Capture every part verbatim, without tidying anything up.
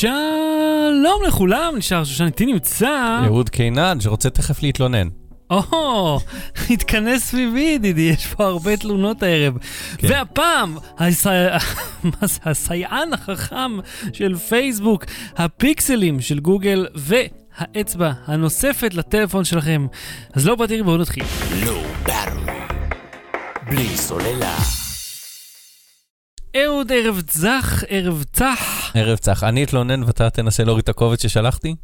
שלום לכולם, נשאר שושן, איתי נמצא יהוד קינן שרוצה תכף להתלונן. או, התכנס סביבי ידידי, יש פה הרבה תלונות הערב. והפעם, הסייען החכם של פייסבוק, הפיקסלים של גוגל והאצבע הנוספת לטלפון שלכם. אז לא פתירים, בואו נתחיל. לא ברור, בלי סוללה. אהוד, ערב צח, ערב צח. ערב צח. אני אתלונן ואתה תנסה להוריד את הקובץ ששלחתי?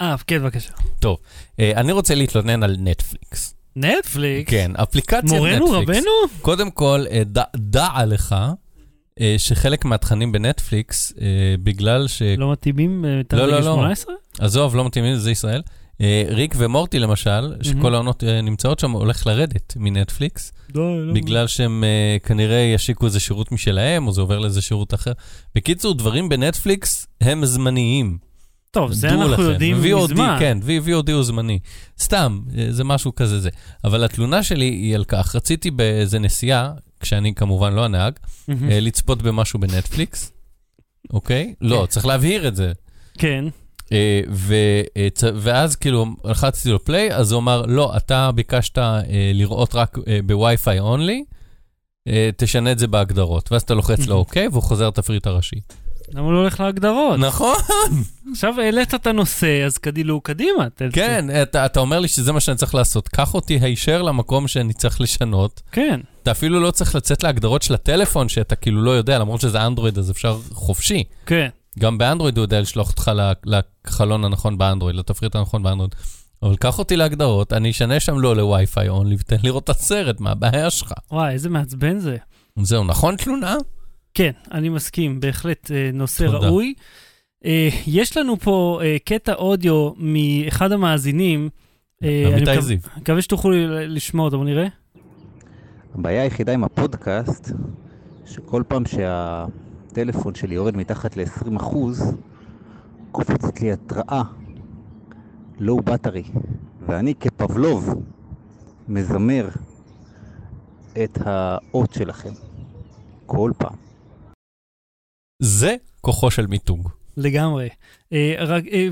אה, כן, בבקשה. טוב, אני רוצה להתלונן על נטפליקס. נטפליקס? כן, אפליקציית נטפליקס. מורנו רבנו? קודם כל, דע עליך שחלק מהתכנים בנטפליקס, בגלל ש... לא מתאימים את הרגע שמונה עשרה? עזוב, לא מתאימים, זה ישראל. ריק ומורטי למשל, שכל העונות נמצאות שם, הולך לרדת מנטפליקס, בגלל שהם כנראה ישיקו איזה שירות משלהם, או זה עובר לאיזה שירות אחר. בקיצור, דברים בנטפליקס הם זמניים. טוב, זה אנחנו יודעים מזמן. כן, וי או די הוא זמני. סתם, זה משהו כזה זה. אבל התלונה שלי היא על כך. רציתי באיזה נסיעה, כשאני כמובן לא הנהג, לצפות במשהו בנטפליקס. אוקיי? לא, צריך להבהיר את זה. כן. ואז כאילו הלחצתי לו פליי, אז הוא אמר, לא, אתה ביקשת לראות רק בווי-פיי אונלי, תשנה את זה בהגדרות. ואז אתה לוחץ לו אוקיי, והוא חוזר תפריט הראשי. למה הוא לא הולך להגדרות? נכון. עכשיו העלית את הנושא, אז קדילו קדימה. כן, אתה, אתה אומר לי שזה מה שאני צריך לעשות. קח אותי הישר למקום שאני צריך לשנות. כן. אתה אפילו לא צריך לצאת להגדרות של הטלפון, שאתה כאילו לא יודע, למרות שזה אנדרואיד, אז אפשר חופשי. כן. גם באנדרואיד הוא יודע לשלוח אותך לחלון הנכון באנדרואיד, לתפריט הנכון באנדרואיד. אבל קח אותי להגדרות, אני אשנה שם לא לווי-פיי אונלי, ותן לראות את הסרט, מה הבעיה שלך? וואי, איזה מעצבן זה. זהו, נכון תלונה? כן, אני מסכים, בהחלט נושא ראוי. יש לנו פה קטע אודיו מאחד המאזינים. אני מקווה שתוכלו לשמוע אותו, בואו נראה. הבעיה היחידה עם הפודקאסט, שכל פעם שהטלפון שלי יורד מתחת ל-עשרים אחוז, קופצת לי התראה, low battery, ואני כפבלוב מזמר את האות שלכם, כל פעם. זה כוחו של מיתוג. לגמרי.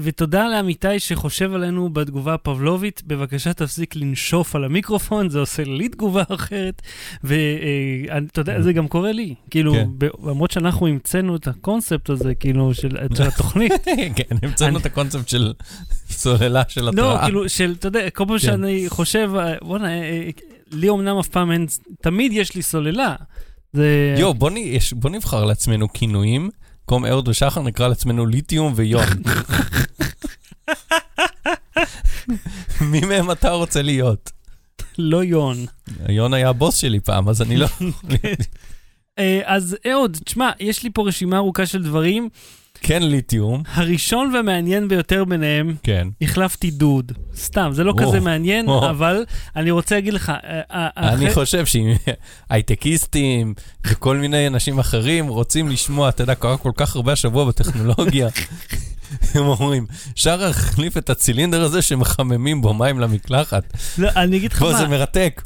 ותודה לעמיתי שחושב עלינו בתגובה הפבלובית, בבקשה תפסיק לנשוף על המיקרופון, זה עושה לי תגובה אחרת, ואתה יודע, זה גם קורה לי, כאילו, למרות שאנחנו המצאנו את הקונספט הזה, כאילו, של התוכנית. כן, המצאנו את הקונספט של סוללה של התראה. לא, כאילו, של, אתה יודע, כל פעם שאני חושב, בוא נה, לי אומנם אף פעם אין, תמיד יש לי סוללה, זה... יו, בוא, יש, בוא נבחר לעצמנו כינויים, קום אהוד ושחר נקרא לעצמנו ליטיום ויון. מי מהם אתה רוצה להיות? לא יון. יון היה הבוס שלי פעם, אז אני לא... אז אהוד, תשמע, יש לי פה רשימה ארוכה של דברים. כן, ליטיום. הראשון והמעניין ביותר ביניהם, כן. החלפתי דוד. סתם, זה לא או, כזה מעניין, או. אבל אני רוצה להגיד לך... אני אחר... חושב שהייטקיסטים וכל מיני אנשים אחרים רוצים לשמוע, אתה יודע, קורה כל כך הרבה השבוע בטכנולוגיה. הם אומרים, שר החליף את הצילינדר הזה שמחממים בו מים למקלחת. לא, אני אגיד לך מה. בוא, זה מרתק.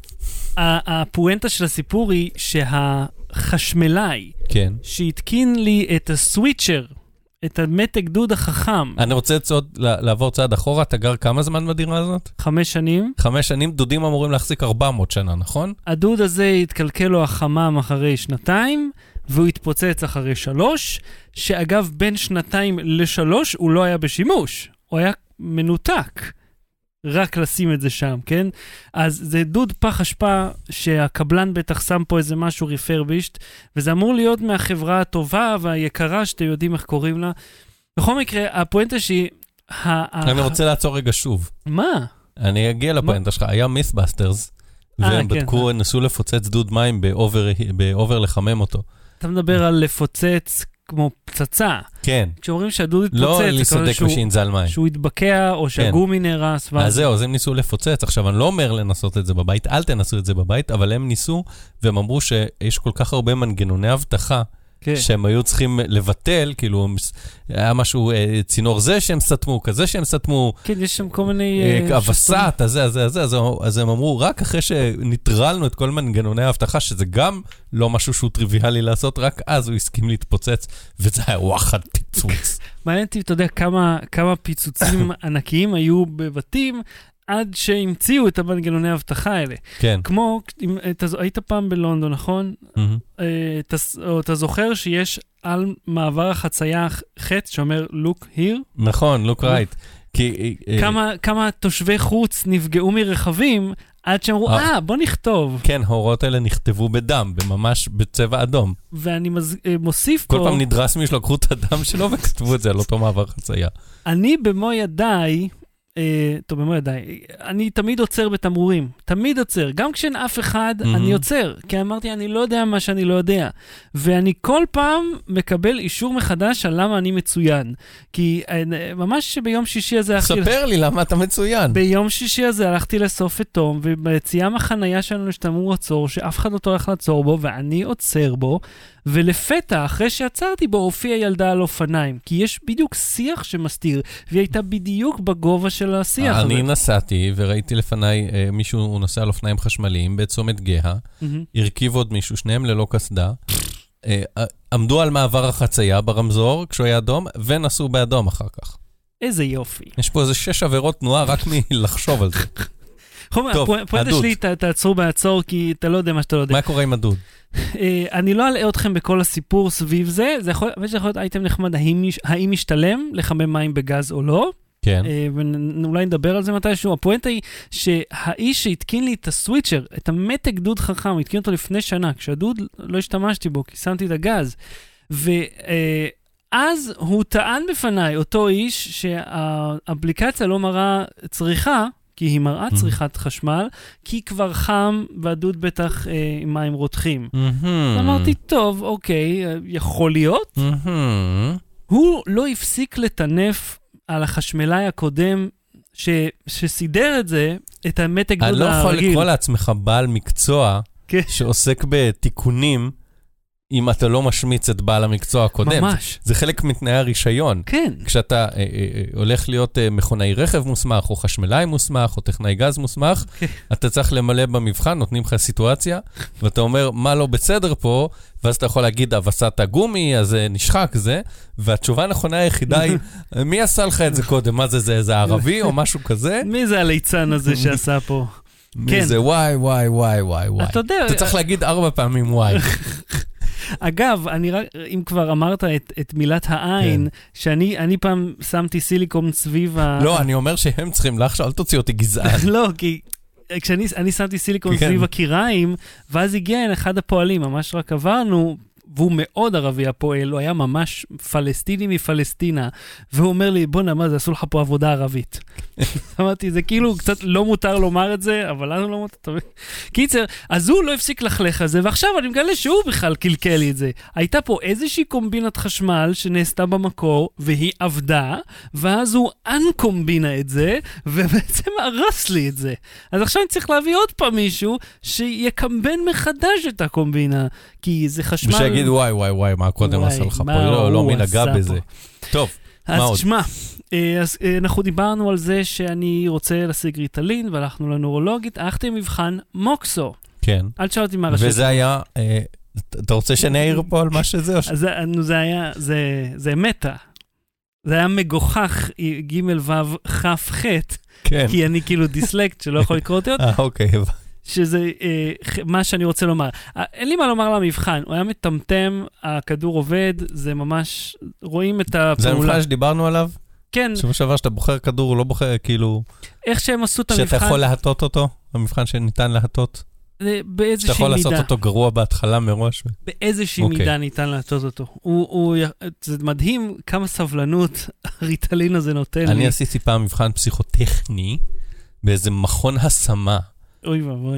הפואנטה של הסיפור היא שהחשמלאי, כן. שהתקין לי את הסוויצ'ר, את המתק דוד החכם. אני רוצה צעוד, לעבור צעד אחורה, אתה גר כמה זמן בדירה הזאת? חמש שנים. חמש שנים, דודים אמורים להחזיק ארבע מאות שנה, נכון? הדוד הזה התקלקל לו החמם אחרי שנתיים, והוא התפוצץ אחרי שלוש, שאגב בין שנתיים לשלוש הוא לא היה בשימוש, הוא היה מנותק. רק לשים את זה שם, כן? אז זה דוד פח אשפה שהקבלן בטח שם פה איזה משהו ריפרבישט, וזה אמור להיות מהחברה הטובה והיקרה שאתם יודעים איך קוראים לה. בכל מקרה, הפואנטה שהיא... אני רוצה לעצור רגע שוב. מה? אני אגיע לפואנטה שלך. היה מית'באסטרס, והם בדקו, נסו לפוצץ דוד מים באובר לחמם אותו. אתה מדבר על לפוצץ... כמו פצצה. כן. כשאומרים שהדוד התפוצץ, לא לסודק משינזל מים. שהוא התבקע, או שהגומי נהרס. אז זהו, אז הם ניסו לפוצץ. עכשיו, אני לא אומר לנסות את זה בבית, אל תנסו את זה בבית, אבל הם ניסו, והם אמרו שיש כל כך הרבה מנגנוני הבטחה שהם היו צריכים לבטל, כאילו, היה משהו, צינור זה שהם סתמו, כזה שהם סתמו. כן, יש שם כל מיני... הבסת, הזה, הזה, הזה, אז הם אמרו, רק אחרי שנטרלנו את כל מנגנוני ההבטחה, שזה גם לא משהו שהוא טריוויאלי לעשות, רק אז הוא הסכים להתפוצץ, וזה היה וואחד פיצוץ. מעניין אותי, אתה יודע, כמה פיצוצים ענקיים היו בבתים, עד שהמציאו את המנגנוני ההבטחה האלה. כן. כמו, היית פעם בלונדון, נכון? אתה זוכר שיש על מעבר החצייה חץ שאומר look here? נכון, look right. כמה תושבי חוץ נפגעו מרחבים עד שאמרו, אה, בוא נכתוב. כן, ההוראות האלה נכתבו בדם, ממש בצבע אדום. ואני מוסיף פה... כל פעם נדרס מישהו, לקחו את הדם שלו וכתבו את זה על אותו מעבר חצייה. אני במו ידיי... טוב, במו ידיי, אני תמיד עוצר בתמרורים, תמיד עוצר, גם כשאין אף אחד, אני עוצר, כי אמרתי, אני לא יודע מה שאני לא יודע, ואני כל פעם מקבל אישור מחדש על למה אני מצוין, כי ממש שביום שישי הזה... ספר לי למה אתה מצוין. ביום שישי הזה הלכתי לסוף את תום, וביציאה מחנייה שלנו יש תמרור עצור, שאף אחד לא הולך לעצור בו, ואני עוצר בו, ולפתע, אחרי שעצרתי בו, הופיעה ילדה על אופניים, כי יש בדיוק שיח שמסתיר, והיא הייתה בדיוק בגובה של השיח. אני נסעתי וראיתי לפניי מישהו, הוא נוסע על אופניים חשמליים, בצומת גאה, הרכיב עוד מישהו, שניהם ללא קסדה, עמדו על מעבר החצייה ברמזור, כשהוא היה אדום, ונסעו באדום אחר כך. איזה יופי. יש פה איזה שש עבירות תנועה, רק מלחשוב על זה. פועדת שלי, תעצרו בעצור, כי אתה לא יודע מה שאתה לא יודע. מה קורה עם הדוד? אני לא אלאה אתכם בכל הסיפור סביב זה, זה יכול להיות אייטם נחמד, האם משתלם לחמם מים בגז או לא? כן. ואולי נדבר על זה מתישהו. הפואנטה היא שהאיש שהתקין לי את הסוויצ'ר, את המתק דוד חכם, התקין אותו לפני שנה, כשהדוד לא השתמשתי בו, כי שמתי את הגז, ואז הוא טען בפניי, אותו איש, שהאפליקציה לא מראה צריכה, כי היא מראה צריכת חשמל, כי כבר חם, והדוד בטח עם מים רותחים. אמרתי, טוב, אוקיי, יכול להיות. הוא לא הפסיק לטנף על החשמלאי הקודם, שסידר את זה, את המתק דוד הרגיל. אני לא יכול לקרוא לעצמך בעל מקצוע, שעוסק בתיקונים, אם אתה לא משמיץ את בעל המקצוע הקודם. ממש. זה חלק מתנאי הרישיון. כן. כשאתה אה, אה, הולך להיות אה, מכונאי רכב מוסמך, או חשמלאי מוסמך, או טכנאי גז מוסמך, okay. אתה צריך למלא במבחן, נותנים לך סיטואציה, ואתה אומר, מה לא בסדר פה, ואז אתה יכול להגיד, הבסת הגומי, אז נשחק זה, והתשובה הנכונה היחידה היא, מי עשה לך את זה קודם? מה זה, זה, זה ערבי, או משהו כזה? מי זה הליצן הזה שעשה פה? מי זה, וואי, וואי, וואי, וואי, וואי. אתה יודע... אתה צריך להגיד ארבע פעמים וואי. אגב, אני רק, אם כבר אמרת את, את מילת העין, שאני, אני פעם שמתי סיליקון סביב ה... לא, אני אומר שהם צריכים לך, אל תוציא אותי גזען. לא, כי כשאני, אני שמתי סיליקון סביב הקיריים, ואז הגיע אחד הפועלים, ממש רק עברנו, והוא מאוד ערבי הפועל, הוא היה ממש פלסטיני מפלסטינה, והוא אומר לי, בוא נאמר, זה עשו לך פה עבודה ערבית. אמרתי, זה כאילו קצת לא מותר לומר את זה, אבל לנו לא מותר. קיצר, אז הוא לא הפסיק לחלך על זה, ועכשיו אני מגלה שהוא בכלל קלקל לי את זה. הייתה פה איזושהי קומבינת חשמל שנעשתה במקור, והיא עבדה, ואז הוא אנקומבינה את זה, ובעצם הרס לי את זה. אז עכשיו אני צריך להביא עוד פעם מישהו, שיקמבן מחדש את הקומבינה, כי זה חשמל... תגיד, וואי, וואי, וואי, מה קודם עשה לך פה? לא, לא מנהגה בזה. טוב, מה עוד? אז תשמע, אנחנו דיברנו על זה שאני רוצה להשיג ריטלין, והלכנו לנורולוגית, הלכתי מבחן מוקסו. כן. אל תשאל אותי מה רשת. וזה היה, אתה רוצה שנעיר פה על מה שזה? זה היה, זה מטה. זה היה מגוחך ג' ו' ח' ח' כי אני כאילו דיסלקט שלא יכול לקרוא אותי אותי. אה, אוקיי, הבא. שזה אה, מה שאני רוצה לומר. אין לי מה לומר למבחן, הוא היה מטמטם, הכדור עובד, זה ממש, רואים את הפעולה. זה המבחן שדיברנו עליו? כן. שבשבר שאתה בוחר כדור, הוא לא בוחר, כאילו... איך שהם עשו את המבחן... שאתה יכול להטות אותו? המבחן שניתן להטות? באיזושהי מידה. שאתה יכול לעשות אותו גרוע בהתחלה מראש? באיזושהי okay. מידה ניתן להטות אותו. הוא, הוא, זה מדהים כמה סבלנות הריטלין הזה נותן אני לי. אני עשיתי פעם מבחן פסיכוטכני באיזה מכון השמה.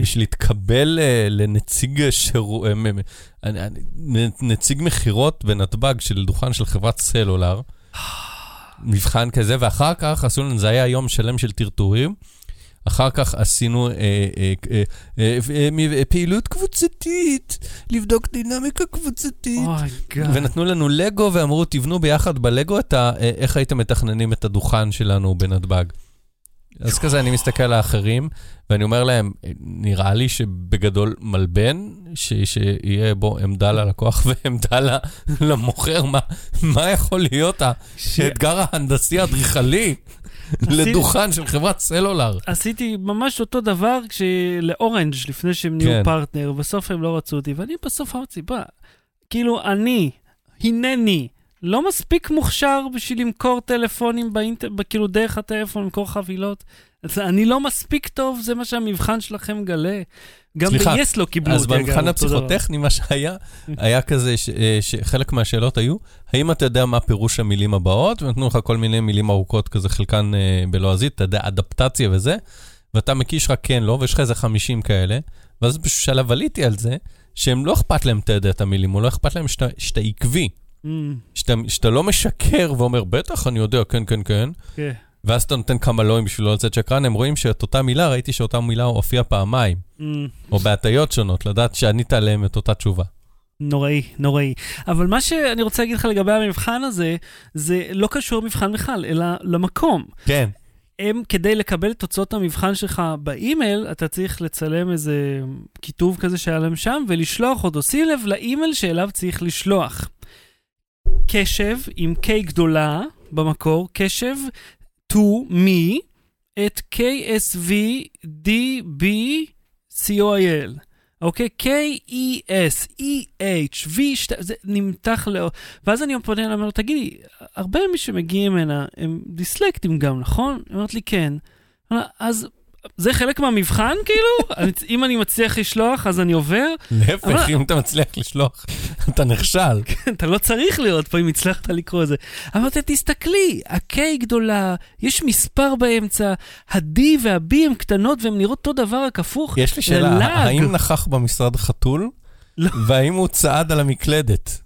בשביל להתקבל לנציג נציג מחירות בנתב"ג של דוכן של חברת סלולר, מבחן כזה, ואחר כך עשו לנו, זה היה יום שלם של טרטורים, אחר כך עשינו פעילות קבוצתית, לבדוק דינמיקה קבוצתית, ונתנו לנו לגו ואמרו, תבנו ביחד בלגו איך הייתם מתכננים את הדוכן שלנו בנתב"ג. אז כזה אני מסתכל על האחרים, ואני אומר להם, נראה לי שבגדול מלבן, שיהיה בו עמדה ללקוח ועמדה למוכר, מה יכול להיות האתגר ההנדסי הדריכלי לדוכן של חברת סלולר? עשיתי ממש אותו דבר לאורנג' לפני שהם נהיו פרטנר, ובסוף הם לא רצו אותי, ואני בסוף אמרתי, בא, כאילו אני, הנני, לא מספיק מוכשר בשביל למכור טלפונים, כאילו דרך הטלפון, למכור חבילות. אני לא מספיק טוב, זה מה שהמבחן שלכם גלה. גם ב-yes לא קיבלו אותי. אז במבחן הפסיכוטכני, מה שהיה, היה כזה שחלק מהשאלות היו, האם אתה יודע מה פירוש המילים הבאות, ונתנו לך כל מיני מילים ארוכות כזה, חלקן בלועזית, אתה יודע, אדפטציה וזה, ואתה מקיש רק כן, לא, ויש לך איזה חמישים כאלה, ואז בשלב עליתי על זה, שהם לא אכפת להם תדע את המילים, או לא אכפת להם שאתה עקבי. שאתה, שאתה לא משקר ואומר, בטח, אני יודע, כן, כן, כן. Okay. ואז אתה נותן כמה לואים בשביל לא לצאת שקרן, הם רואים שאת אותה מילה, ראיתי שאותה מילה הופיעה פעמיים, mm. או בהטיות שונות, לדעת שענית עליהם את אותה תשובה. נוראי, נוראי. אבל מה שאני רוצה להגיד לך לגבי המבחן הזה, זה לא קשור מבחן בכלל, אלא למקום. כן. הם, כדי לקבל תוצאות המבחן שלך באימייל, אתה צריך לצלם איזה כיתוב כזה שהיה להם שם, ולשלוח אותו, שים לב לאימייל שאליו צריך לשלוח. קשב עם K גדולה במקור, קשב to me את ksvdbcoil. אוקיי? K-E-S-E-H-V זה נמתח לא... ואז אני פונה אליי, אומר, תגידי, הרבה מי שמגיעים הנה, הם דיסלקטים גם, נכון? היא אומרת לי, כן. אז... זה חלק מהמבחן, כאילו? אם אני מצליח לשלוח, אז אני עובר? להפך, אם אתה מצליח לשלוח, אתה נכשל. אתה לא צריך להיות פה, אם הצלחת לקרוא את זה. אבל תסתכלי, הקיי גדולה, יש מספר באמצע, ה-D וה-B הם קטנות, והם נראות אותו דבר הכפוך. יש לי שאלה, האם נכח במשרד חתול? והאם הוא צעד על המקלדת?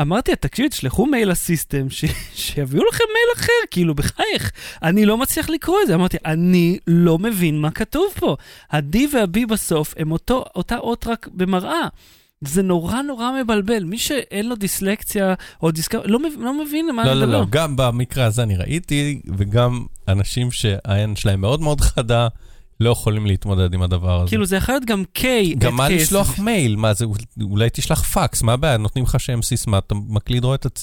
אמרתי, תקשיב, תשלחו מייל לסיסטם, שיביאו לכם מייל אחר, כאילו, בחייך, אני לא מצליח לקרוא את זה, אמרתי, אני לא מבין מה כתוב פה, ה-D וה-B בסוף, הם אותו, אותה אות רק במראה, זה נורא נורא מבלבל, מי שאין לו דיסלקציה, או דיסק... לא, לא מבין למה... לא, לא, לא, גם במקרה הזה אני ראיתי, וגם אנשים שהעין שלהם מאוד מאוד חדה, לא יכולים להתמודד עם הדבר הזה. כאילו זה יכול להיות גם K. גם מה לשלוח מייל, מה זה, אולי תשלח פקס, מה הבעיה? נותנים לך שם סיסמה, אתה מקליד רואה את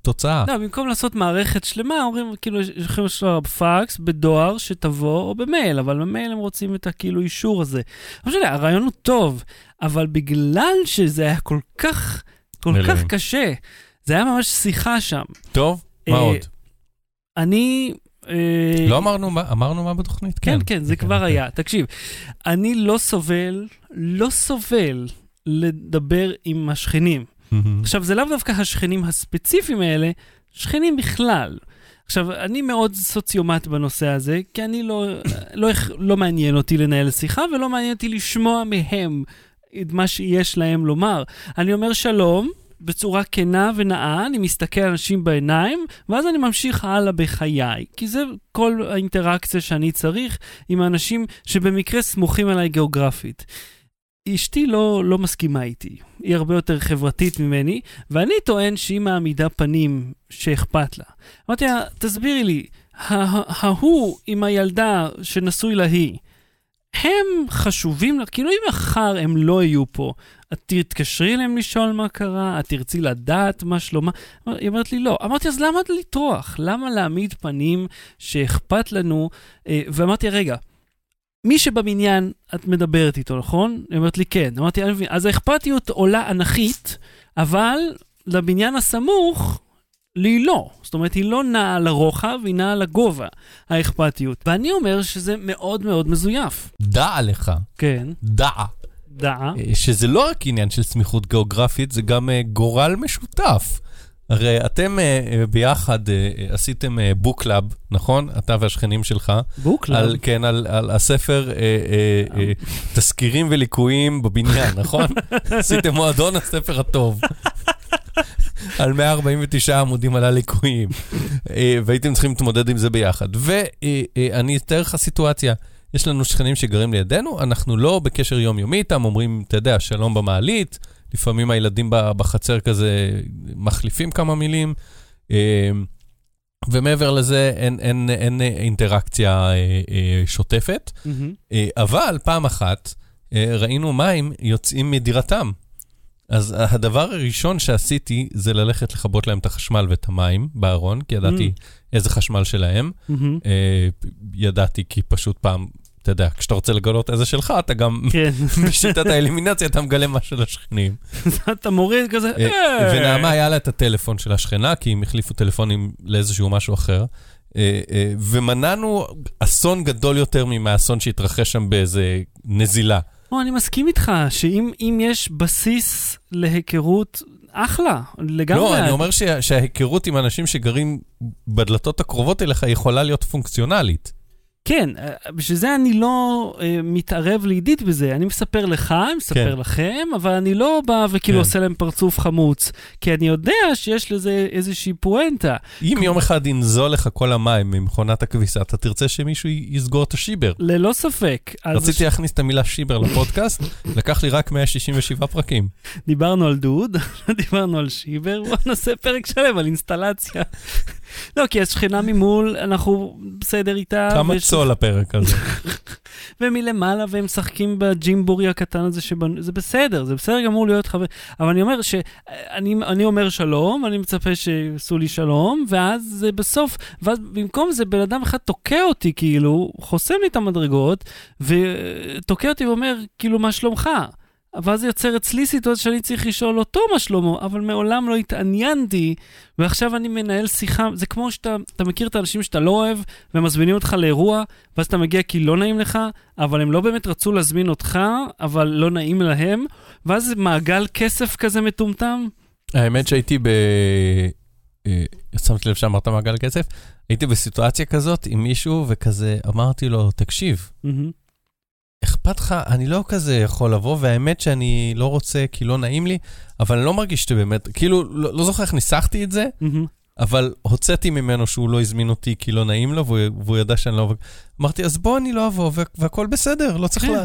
התוצאה. לא, במקום לעשות מערכת שלמה, אומרים, כאילו, יכולים לשלוח בפקס, בדואר שתבוא, או במייל, אבל במייל הם רוצים את הכאילו אישור הזה. אני חושב, הרעיון הוא טוב, אבל בגלל שזה היה כל כך, כל כך קשה, זה היה ממש שיחה שם. טוב, מה עוד? אני... לא אמרנו מה, אמרנו מה בתוכנית? כן, כן, זה כבר היה. תקשיב, אני לא סובל, לא סובל לדבר עם השכנים. עכשיו, זה לאו דווקא השכנים הספציפיים האלה, שכנים בכלל. עכשיו, אני מאוד סוציומט בנושא הזה, כי אני לא, לא, לא מעניין אותי לנהל שיחה, ולא מעניין אותי לשמוע מהם את מה שיש להם לומר. אני אומר שלום, בצורה כנה ונאה, אני מסתכל על אנשים בעיניים, ואז אני ממשיך הלאה בחיי, כי זה כל האינטראקציה שאני צריך עם האנשים שבמקרה סמוכים עליי גיאוגרפית. אשתי לא, לא מסכימה איתי, היא הרבה יותר חברתית ממני, ואני טוען שהיא מעמידה פנים שאכפת לה. אמרתי לה, תסבירי לי, ההוא עם הילדה שנשוי לה היא, הם חשובים לך, כאילו אם מחר הם לא יהיו פה, את תתקשרי להם לשאול מה קרה, את תרצי לדעת מה שלומה, היא אומרת לי לא, אמרתי אז למה לתרוח, למה להעמיד פנים שאכפת לנו, ואמרתי רגע, מי שבמניין את מדברת איתו נכון? היא אומרת לי כן, אמרתי אז האכפתיות עולה אנכית, אבל לבניין הסמוך, לי לא, זאת אומרת היא לא נעה לרוחב, היא נעה לגובה האכפתיות, ואני אומר שזה מאוד מאוד מזויף. דע לך. כן. דע. דע. שזה לא רק עניין של סמיכות גיאוגרפית, זה גם גורל משותף. הרי אתם ביחד עשיתם בוקלאב, נכון? אתה והשכנים שלך. בוקלאב? כן, על, על הספר תזכירים וליקויים בבניין, נכון? עשיתם מועדון הספר הטוב. על מאה ארבעים ותשעה עמודים על הליקויים, והייתם צריכים להתמודד עם זה ביחד. ואני אתאר לך סיטואציה, יש לנו שכנים שגרים לידינו, אנחנו לא בקשר יומיומי איתם, אומרים, אתה יודע, שלום במעלית, לפעמים הילדים בחצר כזה מחליפים כמה מילים, ומעבר לזה אין, אין, אין אינטראקציה שוטפת, אבל פעם אחת ראינו מים יוצאים מדירתם. אז הדבר הראשון שעשיתי זה ללכת לכבות להם את החשמל ואת המים בארון, כי ידעתי איזה חשמל שלהם. ידעתי כי פשוט פעם, אתה יודע, כשאתה רוצה לגלות איזה שלך, אתה גם בשיטת האלימינציה, אתה מגלה משהו לשכנים. אתה מוריד כזה. ונעמה היה לה את הטלפון של השכנה, כי הם החליפו טלפונים לאיזשהו משהו אחר. ומנענו אסון גדול יותר ממאסון שהתרחש שם באיזה נזילה. או, אני מסכים איתך, שאם יש בסיס להיכרות, אחלה, לגמרי. לא, אני אומר שההיכרות עם אנשים שגרים בדלתות הקרובות אליך יכולה להיות פונקציונלית. כן, בשביל זה אני לא מתערב לידית בזה, אני מספר לך, אני מספר לכם, אבל אני לא בא וכאילו עושה להם פרצוף חמוץ, כי אני יודע שיש לזה איזושהי פואנטה. אם יום אחד ינזול לך כל המים ממכונת הכביסה, אתה תרצה שמישהו יסגור את השיבר. ללא ספק. רציתי להכניס את המילה שיבר לפודקאסט, לקח לי רק מאה שישים ושבעה פרקים. דיברנו על דוד, דיברנו על שיבר, בוא נעשה פרק שלם על אינסטלציה. לא, כי יש שכינה ממול, אנחנו בסדר איתה. כמה צול הפרק הזה. ומלמעלה, והם שחקים בג'ימבורי הקטן הזה, זה בסדר, זה בסדר גמור להיות חבר. אבל אני אומר ש... אני אומר שלום, אני מצפה שעשו לי שלום, ואז זה בסוף, ואז במקום זה בן אדם אחד תוקע אותי, כאילו, חוסם לי את המדרגות, ותוקע אותי ואומר, כאילו, מה שלומך? אבל זה יוצר אצלי סיטואציה שאני צריך לשאול אותו מה שלמה, אבל מעולם לא התעניינתי, ועכשיו אני מנהל שיחה, זה כמו שאתה מכיר את האנשים שאתה לא אוהב, ומזמינים אותך לאירוע, ואז אתה מגיע כי לא נעים לך, אבל הם לא באמת רצו להזמין אותך, אבל לא נעים להם, ואז זה מעגל כסף כזה מטומטם. האמת שהייתי ב... שמתי לב שאמרת מעגל כסף, הייתי בסיטואציה כזאת עם מישהו, וכזה אמרתי לו, תקשיב. אכפת לך, אני לא כזה יכול לבוא, והאמת שאני לא רוצה, כי לא נעים לי, אבל אני לא מרגיש שבאמת, כאילו, לא, לא זוכר איך ניסחתי את זה, אבל הוצאתי ממנו שהוא לא הזמין אותי, כי לא נעים לו, והוא, והוא ידע שאני לא... אמרתי, אז בוא אני לא אבוא, והכל בסדר, לא צריך לה...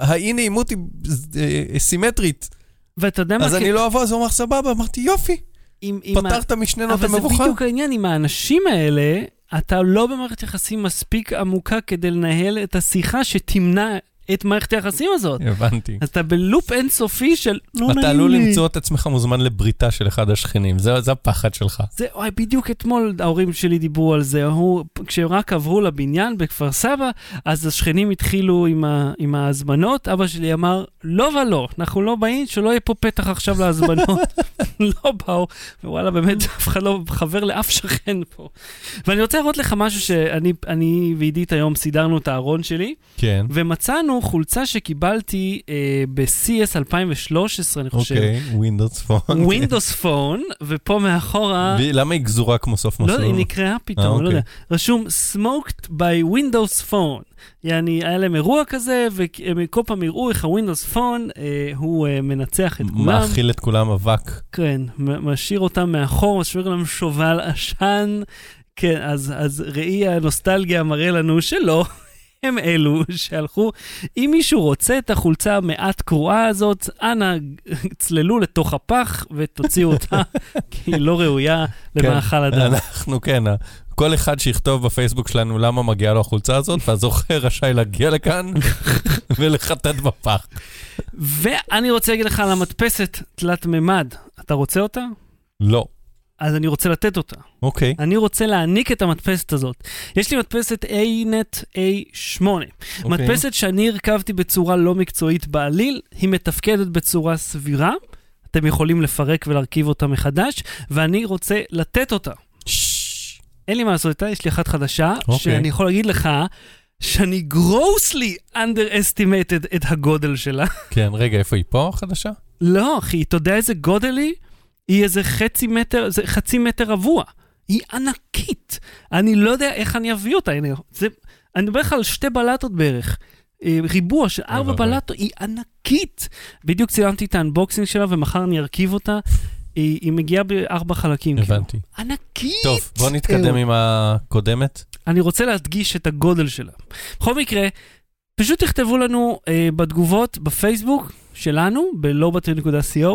האי נעימות היא סימטרית. אז אני לא אבוא, אז הוא אמר, סבבה, אמרתי, יופי, פתרת משנינו את המבוכה. אבל זה בדיוק העניין, עם האנשים האלה, אתה לא במערכת יחסים מספיק עמוקה כדי לנהל את השיחה שתמנע את מערכת היחסים הזאת. הבנתי. אז אתה בלופ אינסופי של לא נעים לי. אתה עלול למצוא את עצמך מוזמן לבריתה של אחד השכנים. זה, זה הפחד שלך. זה, אוי, בדיוק אתמול ההורים שלי דיברו על זה. הוא, כשרק עברו לבניין בכפר סבא, אז השכנים התחילו עם, ה, עם ההזמנות. אבא שלי אמר, לא ולא, אנחנו לא באים, שלא יהיה פה פתח עכשיו להזמנות. לא באו. ווואלה, באמת, אף אחד לא חבר לאף שכן פה. ואני רוצה להראות לך משהו שאני, אני ועידית היום סידרנו את הארון שלי. כן. ומצאנו חולצה שקיבלתי אה, ב-סי אס אלפיים ושלוש עשרה, אני חושב. אוקיי, Windows Phone. Windows Phone, ופה מאחורה... למה היא גזורה כמו סוף מסלול? לא, היא נקראה פתאום, אה, אוקיי. לא יודע. רשום, smoked by Windows Phone. يعني, היה להם אירוע כזה, וכל פעם יראו איך ה-Windows Phone, אה, הוא אה, מנצח את כולם. מאכיל את כולם אבק. כן, משאיר אותם מאחור, משאיר להם שובל עשן. כן, אז, אז ראי הנוסטלגיה מראה לנו שלא. הם אלו שהלכו, אם מישהו רוצה את החולצה מעט קרועה הזאת, אנא צללו לתוך הפח ותוציאו אותה, כי היא לא ראויה למאכל אדם. אנחנו כן, כל אחד שיכתוב בפייסבוק שלנו למה מגיעה לו החולצה הזאת, והזוכה רשאי להגיע לכאן ולחטט בפח. ואני רוצה להגיד לך על המדפסת תלת ממד, אתה רוצה אותה? לא. אז אני רוצה לתת אותה. אוקיי. Okay. אני רוצה להעניק את המדפסת הזאת. יש לי מדפסת איי נט איי שמונה. Okay. מדפסת שאני הרכבתי בצורה לא מקצועית בעליל, היא מתפקדת בצורה סבירה, אתם יכולים לפרק ולהרכיב אותה מחדש, ואני רוצה לתת אותה. ששש. אין לי מה לעשות איתה, יש לי אחת חדשה, okay. שאני יכול להגיד לך, שאני grossly underestimated את הגודל שלה. כן, רגע, איפה היא פה חדשה? לא, אחי, אתה יודע איזה גודל היא? היא איזה חצי מטר, זה חצי מטר רבוע. היא ענקית. אני לא יודע איך אני אביא אותה. אני, זה, אני מדבר לך על שתי בלטות בערך. ריבוע של ארבע בלטות, היא ענקית. בדיוק צילמתי את האנבוקסינג שלה, ומחר אני ארכיב אותה. היא, היא מגיעה בארבע חלקים. הבנתי. כאילו. ענקית. טוב, בוא נתקדם עם הקודמת. אני רוצה להדגיש את הגודל שלה. בכל מקרה, פשוט תכתבו לנו אה, בתגובות בפייסבוק שלנו, ב-low battery נקודה co,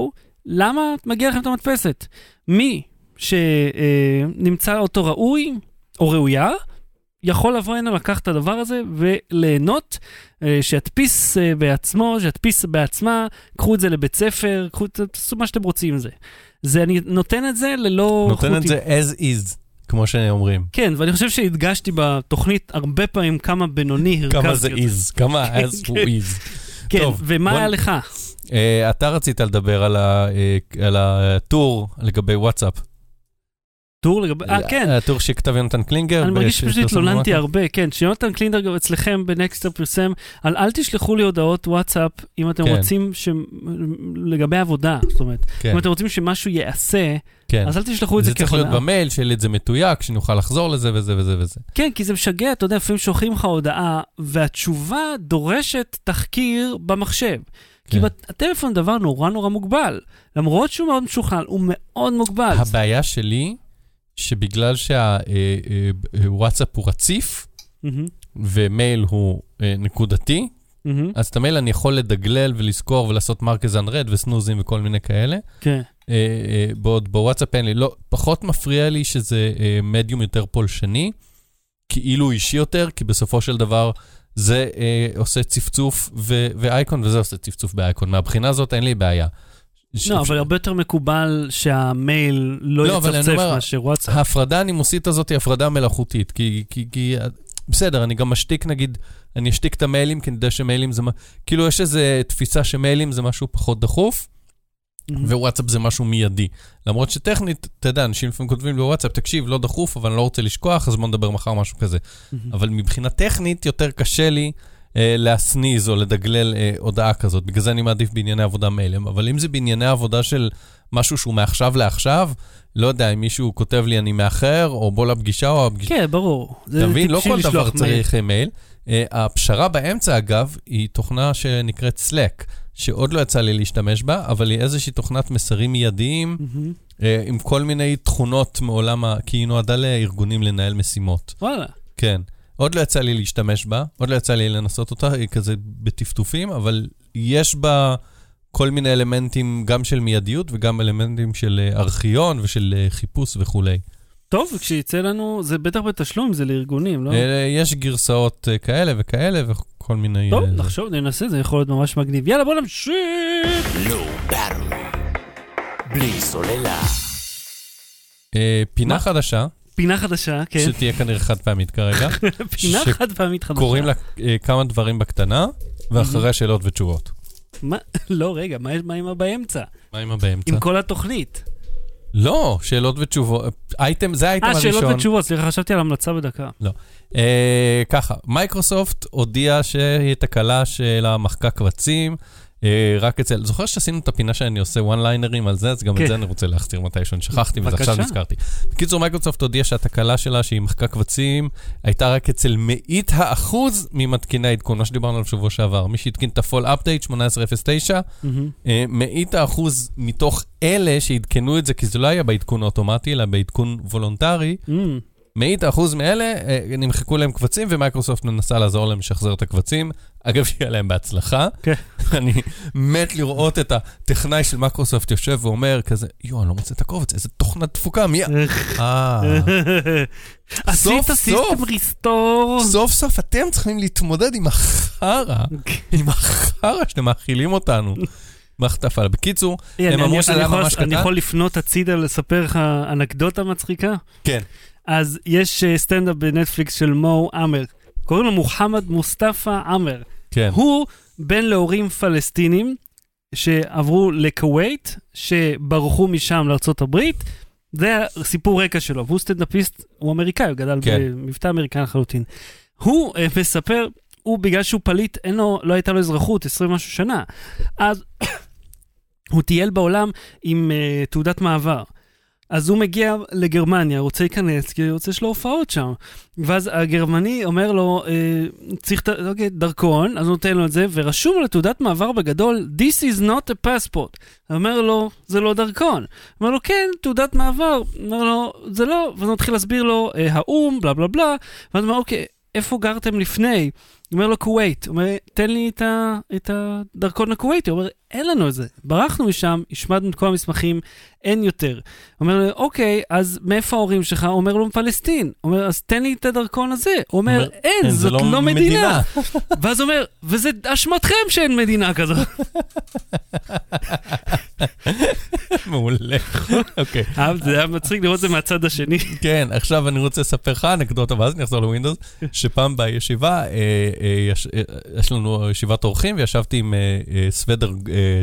למה מגיע לכם את המדפסת? מי שנמצא אותו ראוי או ראויה, יכול לבוא הנה לקחת את הדבר הזה וליהנות, שיתפיס בעצמו, שיתפיס בעצמה, קחו את זה לבית ספר, קחו את מה שאתם רוצים עם זה. זה, אני נותן את זה ללא... נותן את זה as is, כמו שאומרים. כן, ואני חושב שהדגשתי בתוכנית הרבה פעמים כמה בינוני הרכזתי. כמה זה is, כמה as הוא is. כן, ומה היה לך? אתה רצית לדבר על הטור לגבי וואטסאפ. טור לגבי... אה, כן. הטור שכתב יונתן קלינגר. אני מרגיש שפשוט התלוננתי הרבה, כן. שיונתן קלינגר גם אצלכם בנקסטר פרסם, על אל תשלחו לי הודעות וואטסאפ, אם אתם רוצים לגבי עבודה, זאת אומרת. אם אתם רוצים שמשהו יעשה, אז אל תשלחו את זה ככה. זה צריך להיות במייל, שיהיה את זה מתויק, שנוכל לחזור לזה וזה וזה וזה. כן, כי זה משגע, אתה יודע, לפעמים שולחים לך הודעה, והתשובה דורשת תחקיר במחשב. כי הטלפון דבר נורא נורא מוגבל. למרות שהוא מאוד משוכלל, הוא מאוד מוגבל. הבעיה שלי שבגלל שהוואטסאפ הוא רציף, ומייל הוא נקודתי, אז את המייל אני יכול לדגלל ולזכור ולעשות מרקז אנרד וסנוזים וכל מיני כאלה. כן. בעוד בוואטסאפ אין לי, לא, פחות מפריע לי שזה מדיום יותר פולשני, כאילו אישי יותר, כי בסופו של דבר זה עושה צפצוף ואייקון, וזה עושה צפצוף באייקון. מהבחינה הזאת אין לי בעיה. לא, אבל הרבה יותר מקובל שהמייל לא יצפצף מאשר וואטסאפ. ההפרדה הנימוסית הזאת היא הפרדה מלאכותית, כי בסדר, אני גם משתיק, נגיד, אני אשתיק את המיילים, כי אני יודע שמיילים זה, כאילו יש איזו תפיסה שמיילים זה משהו פחות דחוף, ווואטסאפ זה משהו מיידי. למרות שטכנית, אתה יודע, אנשים לפעמים כותבים בוואטסאפ, תקשיב, לא דחוף, אבל אני לא רוצה לשכוח, אז בוא נדבר מחר משהו כזה. אבל מבחינה טכנית יותר קשה לי להסניז או לדגלל הודעה כזאת, בגלל זה אני מעדיף בענייני עבודה מיילים, אבל אם זה בענייני עבודה של משהו שהוא מעכשיו לעכשיו, לא יודע, אם מישהו כותב לי אני מאחר, או בוא לפגישה או הפגישה. כן, ברור. תבין, לא כל דבר צריך מייל. הפשרה באמצע, אגב, היא תוכנה שנקראת Slack, שעוד לא יצא לי להשתמש בה, אבל היא איזושהי תוכנת מסרים מיידיים, עם כל מיני תכונות מעולם, כי היא נועדה לארגונים לנהל משימות. וואלה. כן. עוד לא יצא לי להשתמש בה, עוד לא יצא לי לנסות אותה, היא כזה בטפטופים, אבל יש בה כל מיני אלמנטים גם של מיידיות וגם אלמנטים של ארכיון ושל חיפוש וכולי. טוב, כשיצא לנו, זה בטח בתשלום, זה לארגונים, לא? יש גרסאות כאלה וכאלה וכל מיני... טוב, נחשוב, ננסה, זה יכול להיות ממש מגניב. יאללה, בוא נמשיך! Low battery, בלי סוללה. פינה חדשה. פינה חדשה, כן. שתהיה כנראה חד פעמית כרגע. פינה חד פעמית חדשה. שקוראים לה כמה דברים בקטנה, ואחרי שאלות ותשובות. מה? לא, רגע, מה עם הבאמצע? מה עם הבאמצע? עם כל התוכנית. לא, שאלות ותשובות. אייטם, זה האייטם הראשון. אה, שאלות ותשובות, סליחה, חשבתי על המלצה בדקה. לא. ככה, מייקרוסופט הודיעה שהיא תקלה של המחקה קבצים, רק אצל, זוכר שעשינו את הפינה שאני עושה וואן ליינרים על זה, אז גם את זה אני רוצה להחזיר מתי שאני שכחתי, וזה עכשיו נזכרתי. בקיצור, מייקרוסופט הודיע שהתקלה שלה, שהיא מחקה קבצים, הייתה רק אצל מאית האחוז ממתקיני העדכון, מה שדיברנו על שבוע שעבר. מי שהתקין את הפול אפדייט, שמונה עשרה אפס תשע, מאית האחוז מתוך אלה שהתקנו את זה, כי זה לא היה בעדכון האוטומטי, אלא בעדכון וולונטרי, מאית האחוז מאלה, נמחקו להם קבצים, ומייקרוסופט מנסה לעזור להם לשחזר את הקבצים. אגב, שיהיה להם בהצלחה. אני מת לראות את הטכנאי של מייקרוסופט יושב ואומר כזה, יואו, אני לא מוצא את הקובץ, איזה תוכנת דפוקה, מי... אה... עשית סיסטם ריסטור. סוף סוף אתם צריכים להתמודד עם החרה, עם החרה שאתם מאכילים אותנו. מחטף על בקיצור, הם אמרו שזה היה ממש קטן. אני יכול לפנות הצידה לספר לך אנקדוטה מצחיקה? כן. אז יש סטנדאפ בנטפליקס של מו עמר, קוראים לו מוחמד מוסטפא עמר. כן. הוא בן להורים פלסטינים שעברו לקווייט, שברחו משם לארצות הברית, זה הסיפור רקע שלו, והוא סטנדאפיסט, הוא אמריקאי, הוא גדל כן. במבטא אמריקאי לחלוטין. הוא מספר, הוא בגלל שהוא פליט, אין לו, לא הייתה לו אזרחות, עשרים משהו שנה, אז הוא טייל בעולם עם uh, תעודת מעבר. אז הוא מגיע לגרמניה, רוצה להיכנס, כי רוצה שלו הופעות שם. ואז הגרמני אומר לו, צריך דרכון, אז הוא נותן לו את זה, ורשום על תעודת מעבר בגדול, This is not a passport. אומר לו, זה לא דרכון. אומר לו, כן, תעודת מעבר. אומר לו, זה לא. ואז הוא מתחיל להסביר לו, האום, בלה בלה בלה. ואז הוא אומר, אוקיי, איפה גרתם לפני? אומר לו, קווייט. אומר, תן לי את, ה, את הדרכון הקווייטי. אומר, אין לנו את זה. ברחנו משם, השמדנו את כל המסמכים, אין יותר. אומר לו, אוקיי, אז מאיפה ההורים שלך? אומר לו, פלסטין. אומר, אז תן לי את הדרכון הזה. אומר, אומר אין, אין, זאת לא, לא מדינה. מדינה. ואז אומר, וזה אשמתכם שאין מדינה כזו. מעולה. אוקיי. זה היה מצחיק לראות זה מהצד השני. כן, עכשיו אני רוצה לספר לך אנקדוטה, ואז אני אחזור לווינדוס, שפעם בישיבה, יש לנו ישיבת אורחים, וישבתי עם סוודר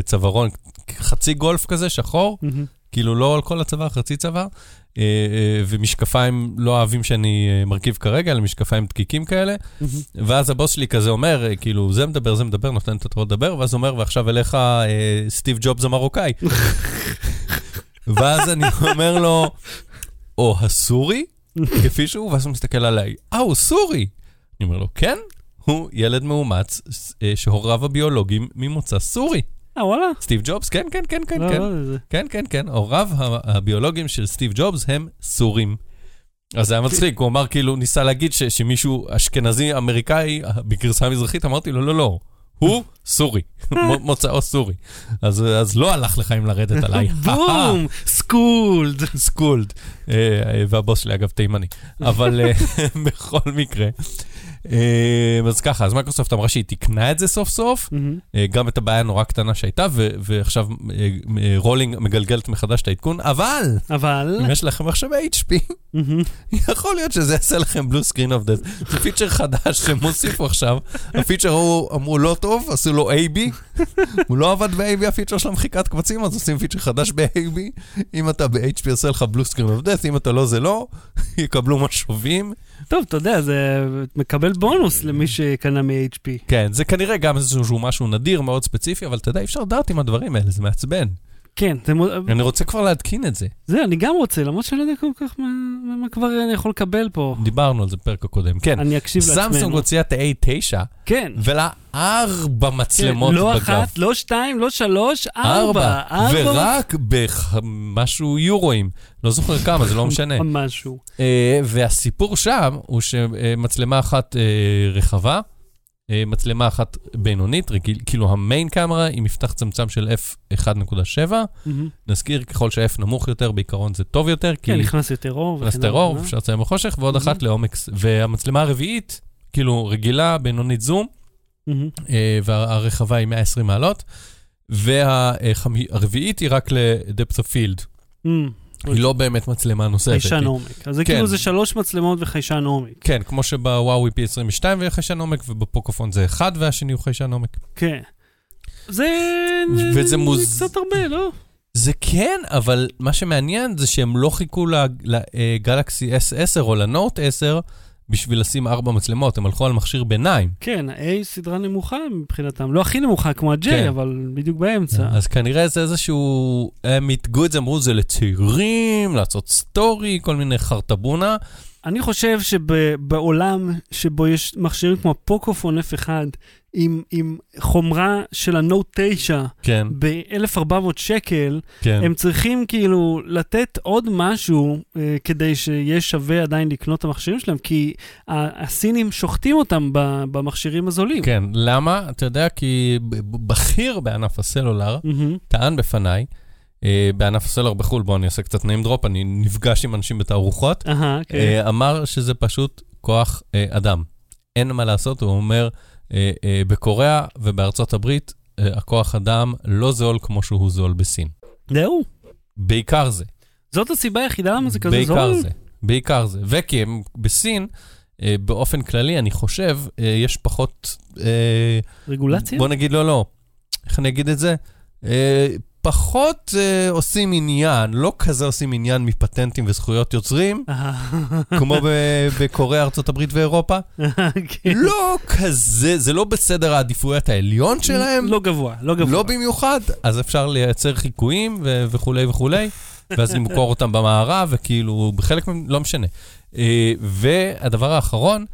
צווארון, חצי גולף כזה, שחור, כאילו לא על כל הצוואר, חצי צוואר, ומשקפיים לא אוהבים שאני מרכיב כרגע, אלא משקפיים דקיקים כאלה, ואז הבוס שלי כזה אומר, כאילו, זה מדבר, זה מדבר, נותן את התורות לדבר, ואז אומר, ועכשיו אליך סטיב ג'ובס המרוקאי. ואז אני אומר לו, או הסורי, כפי שהוא, ואז הוא מסתכל עליי, אה, הוא סורי. אני אומר לו, כן? הוא ילד מאומץ שהוריו הביולוגים ממוצא סורי. אה, וואלה. סטיב ג'ובס, כן, כן, כן, כן, כן. כן, כן, כן. הוריו הביולוגים של סטיב ג'ובס הם סורים. אז זה היה מצחיק. הוא אמר, כאילו, ניסה להגיד שמישהו אשכנזי אמריקאי, בגרסה המזרחית, אמרתי לו, לא, לא. הוא סורי. מוצאו סורי. אז לא הלך לחיים לרדת עליי. בום! סקולד. סקולד. והבוס שלי, אגב, תימני. אבל בכל מקרה... אז ככה, אז מייקרוסופט אמרה שהיא תקנה את זה סוף סוף, גם את הבעיה נורא קטנה שהייתה, ועכשיו רולינג מגלגלת מחדש את העדכון, אבל, אם יש לכם עכשיו אייץ' פי, יכול להיות שזה יעשה לכם blue screen of death, זה פיצ'ר חדש שמוסיפו עכשיו, הפיצ'ר הוא אמרו לא טוב, עשו לו איי בי, הוא לא עבד ב-איי בי, הפיצ'ר של המחיקת קבצים, אז עושים פיצ'ר חדש ב-איי בי, אם אתה ב-אייץ' פי עושה לך blue screen of death, אם אתה לא זה לא, יקבלו משובים. טוב, אתה יודע, זה מקבל בונוס למי שקנה מ-אייץ' פי. כן, זה כנראה גם איזשהו משהו נדיר, מאוד ספציפי, אבל אתה יודע, אפשר לדעת עם הדברים האלה, זה מעצבן. כן. אני רוצה כבר להתקין את זה. זה, אני גם רוצה, למרות שאני לא יודע כל כך מה כבר אני יכול לקבל פה. דיברנו על זה פרק הקודם. כן. אני אקשיב לעצמנו. סמסונג הוציאה את ה-איי ניין. כן. ולארבע מצלמות בגב. לא אחת, לא שתיים, לא שלוש, ארבע. ארבע. ורק במשהו יורואים. לא זוכר כמה, זה לא משנה. משהו. והסיפור שם הוא שמצלמה אחת רחבה, מצלמה אחת בינונית, כאילו המיין קמרה היא מפתח צמצם של אף אחת נקודה שבע, נזכיר ככל ש-F נמוך יותר, בעיקרון זה טוב יותר, כי נכנס לטרור, נכנס לטרור, אפשר לצלם בחושך, ועוד אחת לעומק, והמצלמה הרביעית, כאילו רגילה, בינונית זום, והרחבה היא מאה ועשרים מעלות, והרביעית היא רק ל-depth of field. היא לא באמת מצלמה נוספת. חיישן עומק. אז זה כאילו זה שלוש מצלמות וחיישן עומק. כן, כמו שבוואו היא פי עשרים ושתיים ויהיה חיישן עומק, ובפוקופון זה אחד והשני הוא חיישן עומק. כן. זה... וזה מוז... קצת הרבה, לא? זה כן, אבל מה שמעניין זה שהם לא חיכו לגלקסי אס עשר או לנוט עשר בשביל לשים ארבע מצלמות, הם הלכו על מכשיר ביניים. כן, ה-A סדרה נמוכה מבחינתם, לא הכי נמוכה כמו ה-J, כן. אבל בדיוק באמצע. אז כנראה זה איזשהו, הם התגעו את זה, אמרו, זה לצעירים, לעשות סטורי, כל מיני חרטבונה. אני חושב שבעולם שבו יש מכשירים כמו פוקופון אף אחד, עם, עם חומרה של הנוט תשע, כן. ב-אלף וארבע מאות שקל, כן. הם צריכים כאילו לתת עוד משהו אה, כדי שיהיה שווה עדיין לקנות את המכשירים שלהם, כי הסינים שוחטים אותם ב- במכשירים הזולים. כן, למה? אתה יודע, כי בכיר בענף הסלולר mm-hmm. טען בפניי, בענף הסלולר בחול, בוא אני אעשה קצת name drop, אני נפגש עם אנשים בתערוכות, אמר שזה פשוט כוח אדם. אין מה לעשות, הוא אומר, בקוריאה ובארצות הברית, הכוח אדם לא זול כמו שהוא זול בסין. זהו. בעיקר זה. זאת הסיבה היחידה למה זה כזה זול? בעיקר זה, בעיקר זה. וכי בסין, באופן כללי, אני חושב, יש פחות... רגולציה? בוא נגיד, לא, לא. איך אני אגיד את זה? פחות. פחות uh, עושים עניין, לא כזה עושים עניין מפטנטים וזכויות יוצרים, כמו ב- בקוריאה, ארצות הברית ואירופה. כן. לא כזה, זה לא בסדר העדיפויות העליון שלהם. לא גבוה, לא גבוה. לא במיוחד, אז אפשר לייצר חיקויים ו- וכולי וכולי. ואז למכור אותם במערב, וכאילו, בחלק מהם לא משנה. והדבר האחרון,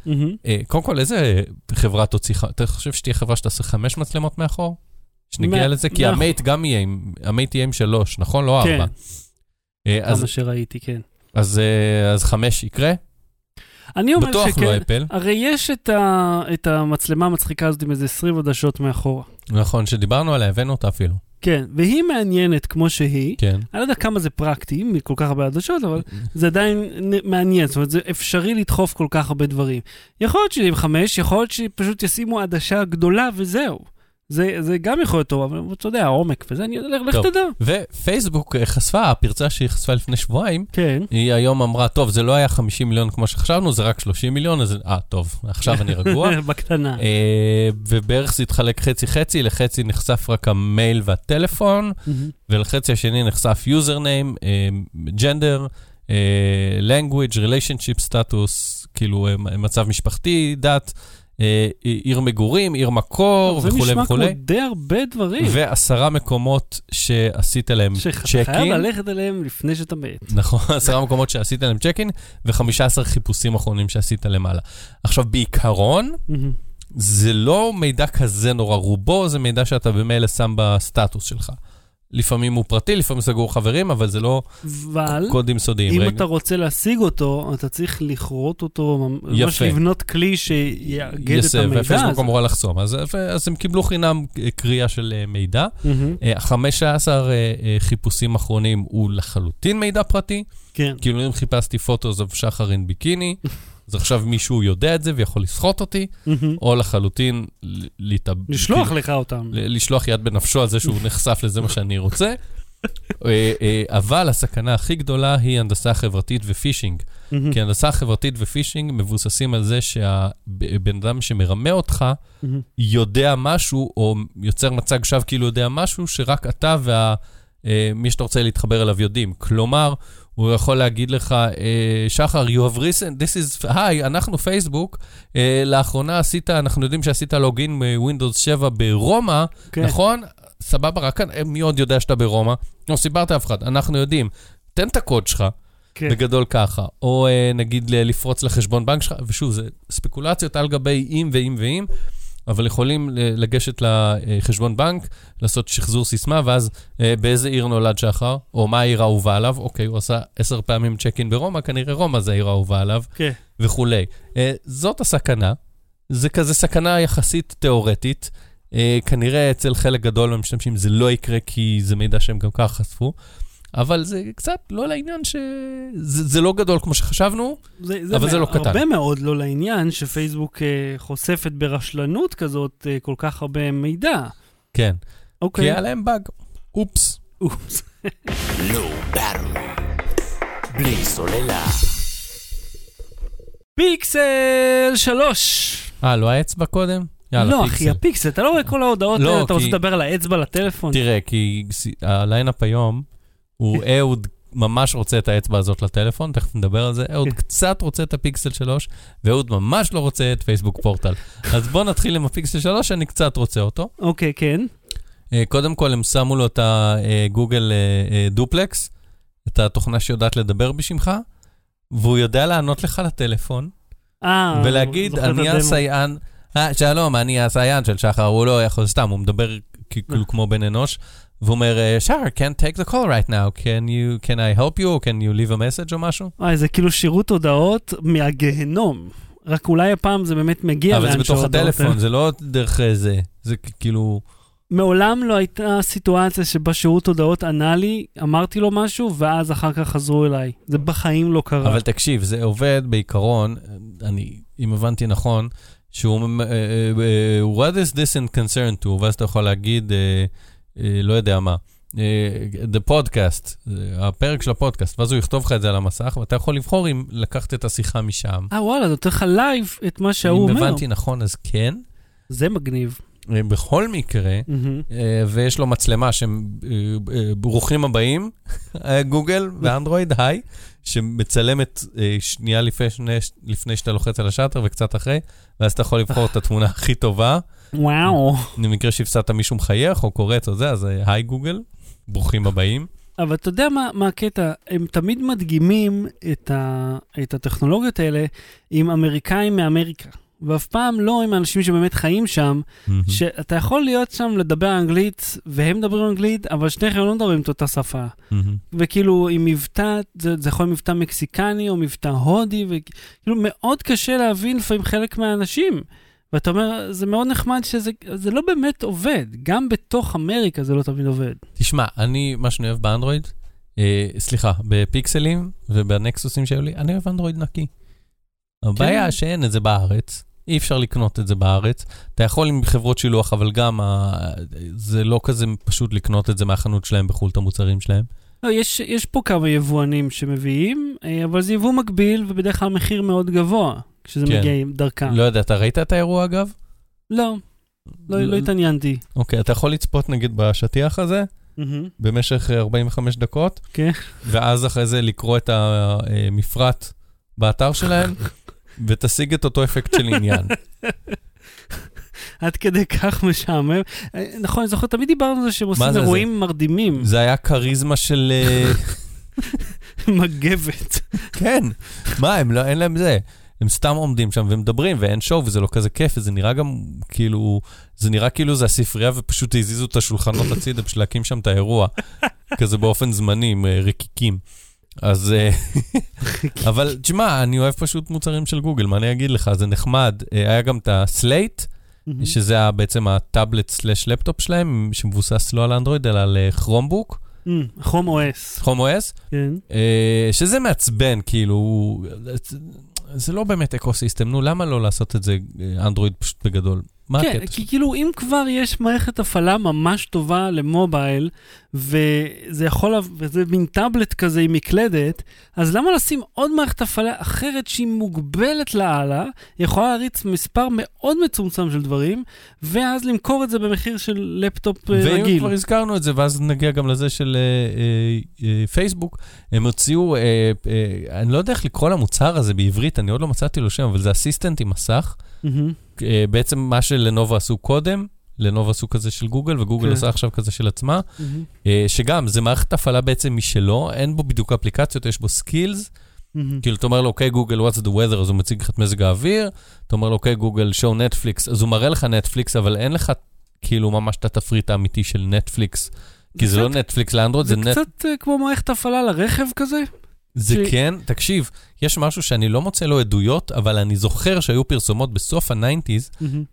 קודם כל, איזה חברה תוציא, אתה חושב שתהיה חברה שתעשה חמש מצלמות מאחור? שנגיע לזה, כי המייט גם יהיה, המייט יהיה עם שלוש, נכון? לא ארבע. כמה שראיתי, כן. אז חמש יקרה? אני אומר שכן, לא אפל. הרי יש את, ה, את המצלמה המצחיקה הזאת עם איזה עשרים עדשות מאחורה. נכון, שדיברנו עליה, הבאנו אותה אפילו. כן, והיא מעניינת כמו שהיא. כן. אני לא יודע כמה זה פרקטי, מכל כך הרבה עדשות, אבל זה עדיין מעניין. זאת אומרת, זה אפשרי לדחוף כל כך הרבה דברים. יכול להיות שהיא עם חמש, יכול להיות שפשוט ישימו עדשה גדולה וזהו. זה, זה גם יכול להיות טוב, אבל אתה יודע, העומק, וזה אני הולך, לך תדע. ופייסבוק חשפה, הפרצה שהיא חשפה לפני שבועיים, כן. היא היום אמרה, טוב, זה לא היה חמישים מיליון כמו שחשבנו, זה רק שלושים מיליון, אז אה, טוב, עכשיו אני רגוע. בקטנה. אה, ובערך זה התחלק חצי-חצי, לחצי נחשף רק המייל והטלפון, ולחצי השני נחשף יוזרניים, אה, ג'נדר, אה, language, relationship status, כאילו אה, מצב משפחתי, דת, עיר מגורים, עיר מקור וכו' וכו'. זה נשמע כמו די הרבה דברים. ועשרה מקומות שעשית עליהם צ'קין. שאתה חייב ללכת עליהם לפני שאתה מת. נכון, עשרה מקומות שעשית עליהם צ'קין, וחמישה עשר חיפושים אחרונים שעשית עליהם הלאה. עכשיו, בעיקרון, זה לא מידע כזה נורא רובו, זה מידע שאתה במילא שם בסטטוס שלך. לפעמים הוא פרטי, לפעמים סגור חברים, אבל זה לא קודים סודיים. אם רגע. אתה רוצה להשיג אותו, אתה צריך לכרות אותו, ממש לבנות כלי שיאגד yes, את המידע. והפייסבוק אמורה לחסום. אז, אז הם קיבלו חינם קריאה של מידע. Mm-hmm. חמש עשרה חיפושים אחרונים הוא לחלוטין מידע פרטי. כן. כאילו אם חיפשתי פוטו, זו שחר אין ביקיני. אז עכשיו מישהו יודע את זה ויכול לסחוט אותי, או לחלוטין לשלוח לך אותם. לשלוח יד בנפשו על זה שהוא נחשף לזה מה שאני רוצה. אבל הסכנה הכי גדולה היא הנדסה חברתית ופישינג. כי הנדסה חברתית ופישינג מבוססים על זה שהבן אדם שמרמה אותך יודע משהו, או יוצר מצג שווא כאילו יודע משהו, שרק אתה וה... מי שאתה רוצה להתחבר אליו יודעים. כלומר, הוא יכול להגיד לך, שחר, you have recent, this is, hi, אנחנו פייסבוק, לאחרונה עשית, אנחנו יודעים שעשית לוגין מווינדוס שבע ברומא, נכון? סבבה, רק מי עוד יודע שאתה ברומא? לא, סיברת אף אחד, אנחנו יודעים. תן את הקוד שלך, בגדול ככה, או נגיד לפרוץ לחשבון בנק שלך, ושוב, זה ספקולציות על גבי אם ואם ואם, אבל יכולים לגשת לחשבון בנק, לעשות שחזור סיסמה, ואז באיזה עיר נולד שחר, או מה העיר האהובה עליו, אוקיי, הוא עשה עשר פעמים צ'קין ברומא, כנראה רומא זה העיר האהובה עליו, וכו'. זאת הסכנה, זה כזה סכנה יחסית תיאורטית, כנראה אצל חלק גדול מהמשתמשים זה לא יקרה, כי זה מידע שהם גם כך חשפו, אבל זה קצת לא לעניין ש... זה, זה לא גדול כמו שחשבנו, זה, זה אבל מ... זה לא קטן. הרבה מאוד לא לעניין שפייסבוק uh, חושפת ברשלנות כזאת uh, כל כך הרבה מידע. כן. אוקיי. Okay. כי היה להם באג. אופס. אופס. לא ברור. בלי סוללה. פיקסל שלוש. אה, לא האצבע קודם? לא, אחי, הפיקסל. אתה לא רואה כל ההודעות האלה, אתה רוצה לדבר על האצבע לטלפון. תראה, כי הליינאפ היום... הוא אהוד ממש רוצה את האצבע הזאת לטלפון, תכף נדבר על זה, אהוד קצת רוצה את הפיקסל שלוש, ואהוד ממש לא רוצה את פייסבוק פורטל. אז בואו נתחיל עם הפיקסל שלוש, אני קצת רוצה אותו. אוקיי, כן. קודם כל, הם שמו לו את הגוגל דופלקס, את התוכנה שיודעת לדבר בשמך, והוא יודע לענות לך לטלפון, ולהגיד, אני הסייען, שלום, אני הסייען של שחר, הוא לא יכול סתם, הוא מדבר כמו בן אנוש, והוא אומר, שחר, can't take the call right now, can you, can I help you, can you leave a message או משהו? אה, זה כאילו שירות הודעות מהגהנום, רק אולי הפעם זה באמת מגיע לאן שהודעות. אבל זה בתוך הטלפון, זה לא דרך זה, זה כאילו... מעולם לא הייתה סיטואציה שבה שירות הודעות ענה לי, אמרתי לו משהו, ואז אחר כך חזרו אליי. זה בחיים לא קרה. אבל תקשיב, זה עובד בעיקרון, אני, אם הבנתי נכון, שהוא, what is this in concern to, ואז אתה יכול להגיד... לא יודע מה, the podcast, הפרק של הפודקאסט, ואז הוא יכתוב לך את זה על המסך, ואתה יכול לבחור אם לקחת את השיחה משם. אה, וואלה, נותן לך לייב את מה שהוא אומר. אם הבנתי נכון, אז כן. זה מגניב. בכל מקרה, ויש לו מצלמה שהם ברוכים הבאים, גוגל ואנדרואיד, היי, שמצלמת שנייה לפני שאתה לוחץ על השאטר וקצת אחרי, ואז אתה יכול לבחור את התמונה הכי טובה, וואו. במקרה שהפסעת מישהו מחייך או קוראת או זה, אז היי גוגל, ברוכים הבאים. אבל אתה יודע מה, מה הקטע? הם תמיד מדגימים את, ה, את הטכנולוגיות האלה עם אמריקאים מאמריקה. ואף פעם לא עם האנשים שבאמת חיים שם, mm-hmm. שאתה יכול להיות שם לדבר אנגלית, והם מדברים אנגלית, אבל שניכם לא מדברים את אותה שפה. Mm-hmm. וכאילו, עם מבטא, זה, זה יכול להיות מבטא מקסיקני, או מבטא הודי, וכאילו, מאוד קשה להבין לפעמים חלק מהאנשים. ואתה אומר, זה מאוד נחמד שזה זה לא באמת עובד. גם בתוך אמריקה זה לא תמיד עובד. תשמע, אני, מה שאני אוהב באנדרואיד, אה, סליחה, בפיקסלים ובנקסוסים שהיו לי, אני אוהב אנדרואיד נקי. הבעיה שאין את זה בארץ, אי אפשר לקנות את זה בארץ, אתה יכול עם חברות שילוח, אבל גם זה לא כזה פשוט לקנות את זה מהחנות שלהם בחול, את המוצרים שלהם. לא, יש, יש פה כמה יבואנים שמביאים, אבל זה יבוא מקביל, ובדרך כלל המחיר מאוד גבוה, כשזה מגיע דרכם. לא יודע, אתה ראית את האירוע אגב? לא, לא התעניינתי. אוקיי, אתה יכול לצפות נגיד בשטיח הזה, במשך ארבעים וחמש דקות, ואז אחרי זה לקרוא את המפרט באתר שלהם, ותשיג את אותו אפקט של עניין. עד כדי כך משעמם. נכון, אני זוכר, תמיד דיברנו על זה שהם עושים אירועים מרדימים. זה היה קריזמה של... מגבת. כן. מה, אין להם זה. הם סתם עומדים שם ומדברים, ואין שוב, וזה לא כזה כיף, וזה נראה גם כאילו... זה נראה כאילו זה הספרייה, ופשוט הזיזו את השולחנות הצידה, בשביל להקים שם את האירוע. כזה באופן זמני, רקיקים. אז, אבל תשמע, אני אוהב פשוט מוצרים של גוגל, מה אני אגיד לך, זה נחמד, היה גם את הסלייט, שזה בעצם הטאבלט סלש לפטופ שלהם, שמבוסס לא על אנדרואיד, אלא על כרומבוק. חום או-אס. חום או-אס, שזה מעצבן, כאילו, זה לא באמת אקוסיסטם, נו, למה לא לעשות את זה אנדרואיד פשוט בגדול? כן, כי כאילו אם כבר יש מערכת הפעלה ממש טובה למובייל, וזה יכול, וזה מין טאבלט כזה עם מקלדת, אז למה לשים עוד מערכת הפעלה אחרת שהיא מוגבלת לעלה, יכולה להריץ מספר מאוד מצומצם של דברים, ואז למכור את זה במחיר של לפטופ רגיל. ואם כבר הזכרנו את זה, ואז נגיע גם לזה של פייסבוק, הם הוציאו, אני לא יודע איך לקרוא למוצר הזה בעברית, אני עוד לא מצאתי לו שם, אבל זה אסיסטנט עם מסך, בעצם מה שלנובה עשו קודם, לנובה עשו כזה של גוגל, וגוגל עושה עכשיו כזה של עצמה, שגם זה מערכת הפעלה בעצם משלו, אין בו בדיוק אפליקציות, יש בו סקילס, כאילו אתה אומר לו, אוקיי גוגל, what's the weather, אז הוא מציג לך את מזג האוויר, אתה אומר לו, אוקיי גוגל, show Netflix, אז הוא מראה לך Netflix, אבל אין לך כאילו ממש את התפריט האמיתי של Netflix, כי זה לא Netflix לאנדרואיד, זה קצת כמו מערכת הפעלה לרכב כזה? זה כן, תקשיב, יש משהו שאני לא מוצא לו עדויות, אבל אני זוכר שהיו פרסומות בסוף ה-תשעים,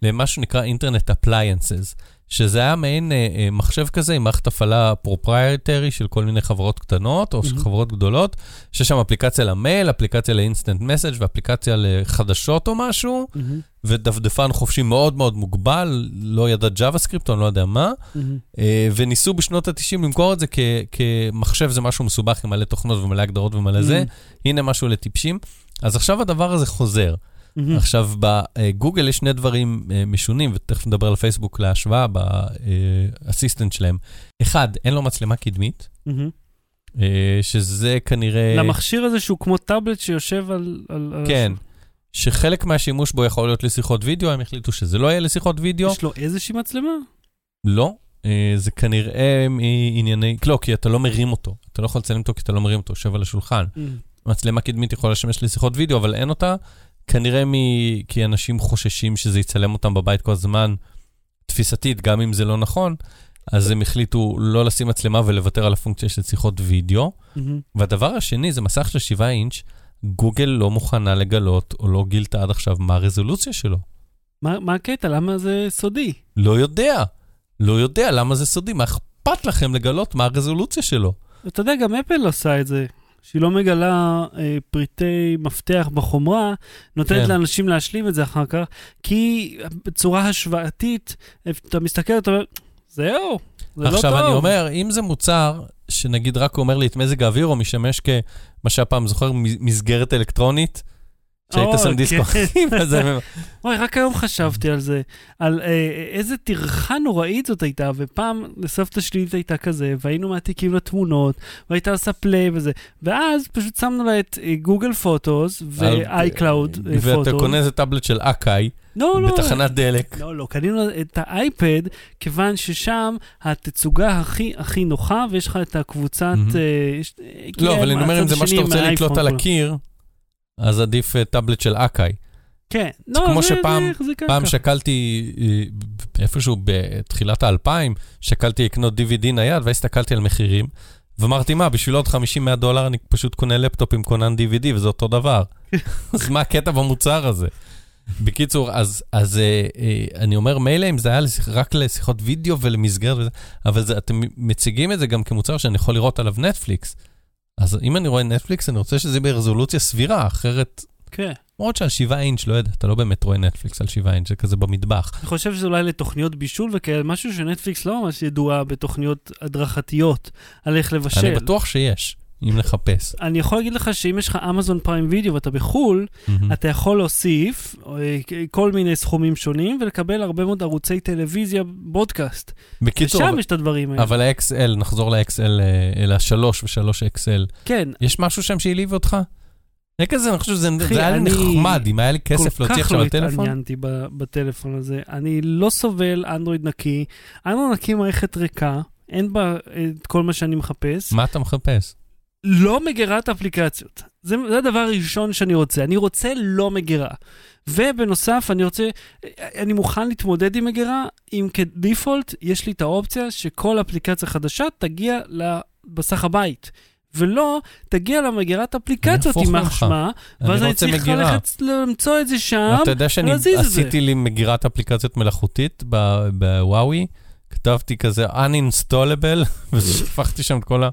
למה שנקרא אינטרנט אפליינסס, שזה היה מעין מחשב כזה עם מערכת הפעלה פרופרייטרי של כל מיני חברות קטנות, או של חברות גדולות, שיש שם אפליקציה למייל, אפליקציה לאינסטנט מסאג' ואפליקציה לחדשות או משהו, ודפדפן חופשי מאוד מאוד מוגבל, לא ידע ג'אווה סקריפט, אני לא יודע מה, וניסו בשנות ה-תשעים למכור את זה כמחשב, זה משהו מסובך עם מלא תוכנות ומלא הגדרות ומלא זה, הנה משהו לטיפשים, אז עכשיו הדבר הזה חוזר. עכשיו בגוגל יש שני דברים משונים, ותכף נדבר על פייסבוק להשוואה באסיסטנט שלהם. אחד, אין לו מצלמה קדמית, שזה כנראה... למכשיר הזה שהוא כמו טאבלט שיושב על... כן, שחלק מהשימוש בו יכול להיות לשיחות וידאו, הם החליטו שזה לא יהיה לשיחות וידאו. יש לו איזושהי מצלמה? לא, זה כנראה מענייני... לא, כי אתה לא מרים אותו, אתה לא יכול לצלם אותו כי אתה לא מרים אותו, יושב על השולחן. מצלמה קדמית יכולה לשמש לשיחות וידאו, אבל אין אותה. כנראה מ- כי אנשים חוששים שזה יצלם אותם בבית כל הזמן, תפיסתית, גם אם זה לא נכון, אז הם החליטו לא לשים מצלמה ולוותר על הפונקציה של שיחות וידאו. Mm-hmm. והדבר השני, זה מסך של שבעה אינץ', גוגל לא מוכנה לגלות, או לא גילתה עד עכשיו, מה הרזולוציה שלו. מה, מה הקטע? למה זה סודי? לא יודע. לא יודע למה זה סודי. מה אכפת לכם לגלות מה הרזולוציה שלו? אתה יודע, גם אפל עושה את זה. שהיא לא מגלה אה, פריטי מפתח בחומרה, נותנת כן. לאנשים להשלים את זה אחר כך, כי בצורה השוואתית, אתה מסתכל, אתה אומר, זהו, זה לא טוב. עכשיו אני אומר, אם זה מוצר, שנגיד רק אומר לי את מזג האוויר, או משמש כמה שהפעם זוכר, מסגרת אלקטרונית, שהיית שם דיסקוכים. אוי, רק היום חשבתי על זה, על איזה תרחה נוראית זאת הייתה, ופעם לסבתא שלי הייתה כזה, והיינו מעתיקים לתמונות, והייתה עשה פליי וזה, ואז פשוט שמנו לה את גוגל פוטוס, ואייקלאוד פוטוס. ואתה קונה איזה טאבלט של אקאי, בתחנת דלק. לא, לא, קנינו את האייפד, כיוון ששם התצוגה הכי הכי נוחה, ויש לך את הקבוצת... לא, אבל אני אומר, אם זה מה שאתה רוצה לקלוט על הקיר, אז עדיף טאבלט של אקאי. כן. כמו שפעם שקלתי, איפשהו בתחילת האלפיים, שקלתי לקנות די וי די נייד, והסתכלתי על מחירים, ואמרתי, מה, בשביל עוד חמישים מאה דולר, אני פשוט קונה לפטופ עם קונן די וי די, וזה אותו דבר. אז מה הקטע במוצר הזה? בקיצור, אז, אז אה, אה, אני אומר, מילא אם זה היה לשיח, רק לשיחות וידאו ולמסגרת וזה, אבל זה, אתם מציגים את זה גם כמוצר שאני יכול לראות עליו נטפליקס. אז אם אני רואה נטפליקס, אני רוצה שזה ברזולוציה סבירה, אחרת... כן. מאוד שעל שבעה אינץ' לא יודע, אתה לא באמת רואה נטפליקס על שבעה אינץ', זה כזה במטבח. אני חושב שזה אולי לתוכניות בישול וכאלה, משהו שנטפליקס לא ממש ידועה בתוכניות הדרכתיות, על איך לבשל. אני בטוח שיש. אם לחפש. אני יכול להגיד לך שאם יש לך אמזון פריים וידאו ואתה בחול, אתה יכול להוסיף כל מיני סכומים שונים ולקבל הרבה מאוד ערוצי טלוויזיה בודקאסט. ושם יש את הדברים האלה. אבל ה-אקס אל, נחזור ל-אקס אל, ל-שלוש ו-שלוש אקס אל. כן. יש משהו שם שהעליב אותך? אין כזה, אני חושב שזה היה נחמד, אם היה לי כסף להוציא עכשיו לטלפון. כל כך לא התעניינתי בטלפון הזה. אני לא סובל אנדרואיד נקי. אנדרואיד נקי מערכת ריקה, אין בה כל מה שאני מחפש. מה אתה מחפש? לא מגירת אפליקציות. זה, זה הדבר הראשון שאני רוצה. אני רוצה לא מגירה. ובנוסף, אני רוצה, אני מוכן להתמודד עם מגירה, אם כדיפולט יש לי את האופציה שכל אפליקציה חדשה תגיע לבסך הבית. ולא תגיע למגירת אפליקציות עם החשמה, ואז אני צריך ללכת למצוא את זה שם. אתה יודע שאני עשיתי לי מגירת אפליקציות מלאכותית בוואוי, כתבתי כזה uninstallable, ושפכתי שם את כל ה...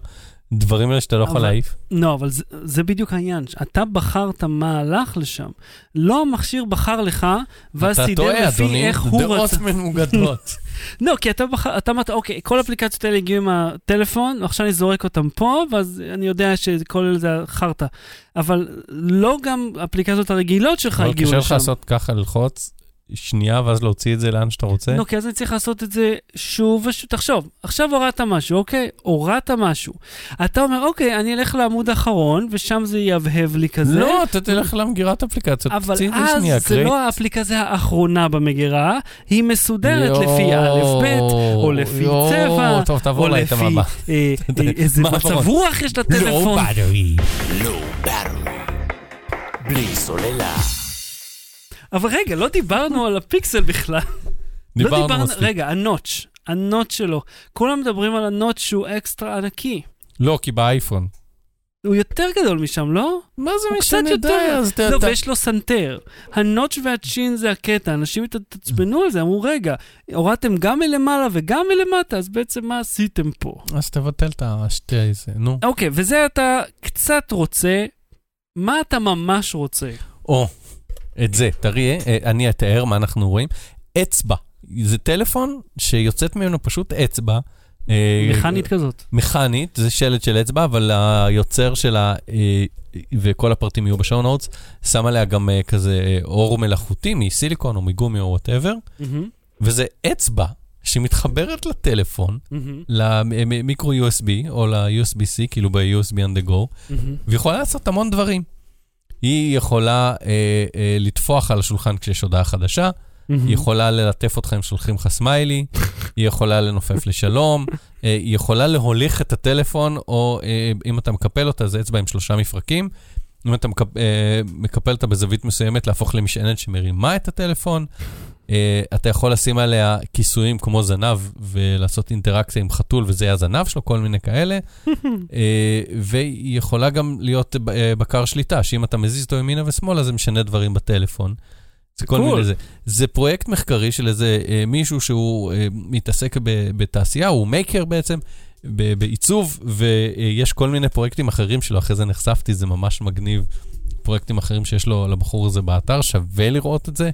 דברים האלה שאתה לא יכול להעיף. לא, אבל זה, זה בדיוק העניין. אתה בחרת מה הלך לשם. לא המכשיר בחר לך, ואז תדע לפי איך הוא רצה. אתה טועה, אדוני, דעות מנוגדות. לא, כי אתה בחר, אתה אמרת, אוקיי, כל אפליקציות האלה הגיעו עם הטלפון, עכשיו אני זורק אותם פה, ואז אני יודע שכל זה חרת. אבל לא גם אפליקציות הרגילות שלך הגיעו לשם. אבל קשה לך לעשות ככה ללחוץ, שנייה, ואז להוציא את זה לאן שאתה רוצה? לא, כי אז אני צריך לעשות את זה שוב ושוב. תחשוב, עכשיו הורדת משהו, אוקיי? הורדת משהו. אתה אומר, אוקיי, אני אלך לעמוד האחרון, ושם זה יבהב לי כזה. לא, אתה תלך למגירת אפליקציות. אבל אז זה לא האפליקציה האחרונה במגירה, היא מסודרת לפי א' ב', או לפי צבע, או לפי איזה מצב רוח יש לטלפון. בלי סוללה. אבל רגע, לא דיברנו על הפיקסל בכלל. דיברנו מספיק. רגע, הנוטש, הנוטש שלו. כולם מדברים על הנוטש שהוא אקסטרה ענקי. לא, כי באייפון. הוא יותר גדול משם, לא? מה זה משנה די? לא, ויש לו סנטר. הנוטש והצ'ין זה הקטע. אנשים התעצבנו על זה, אמרו, רגע, הורדתם גם מלמעלה וגם מלמטה, אז בעצם מה עשיתם פה? אז תבטל את השתי הזה, נו. אוקיי, וזה אתה קצת רוצה. מה אתה ממש רוצה? או. את זה, תראה, אני אתאר מה אנחנו רואים. אצבע. זה טלפון שיוצאת ממנו פשוט אצבע. מכנית כזאת. מכנית, זה שלד של אצבע, אבל היוצר שלה, וכל הפרטים יהיו בשעון הוץ, שם עליה גם כזה אור מלאכותי, מסיליקון או מגומי או whatever, וזה אצבע שמתחברת לטלפון, למיקרו יו אס בי, או ל-יו אס בי סי, כאילו ב-יו אס בי on the go, ויכולה לעשות המון דברים. היא יכולה אה, אה, לטפוח על השולחן כשיש הודעה חדשה, mm-hmm. היא יכולה ללטף אותך אם שולחים לך סמיילי, היא יכולה לנופף לשלום, אה, היא יכולה להוליך את הטלפון, או אה, אם אתה מקפל אותה, זה אצבע עם שלושה מפרקים, אם אתה מקפ, אה, מקפל אותה בזווית מסוימת, להפוך למשענת שמרימה את הטלפון, אה, אתה יכול לשים עליה כיסויים כמו זנב, ולעשות אינטראקציה עם חתול, וזה היה זנב שלו, כל מיני כאלה. אה, והיא יכולה גם להיות אה, בקר שליטה, שאם אתה מזיז אותו ימינה ושמאלה, זה משנה דברים בטלפון. זה כל מיני זה. זה פרויקט מחקרי של איזה אה, מישהו שהוא אה, מתעסק ב, בתעשייה, הוא מייקר בעצם, ב, בעיצוב, ויש כל מיני פרויקטים אחרים שלו, אחרי זה נחשפתי, זה ממש מגניב. פרויקטים אחרים שיש לו לבחור הזה באתר, שווה לראות את זה.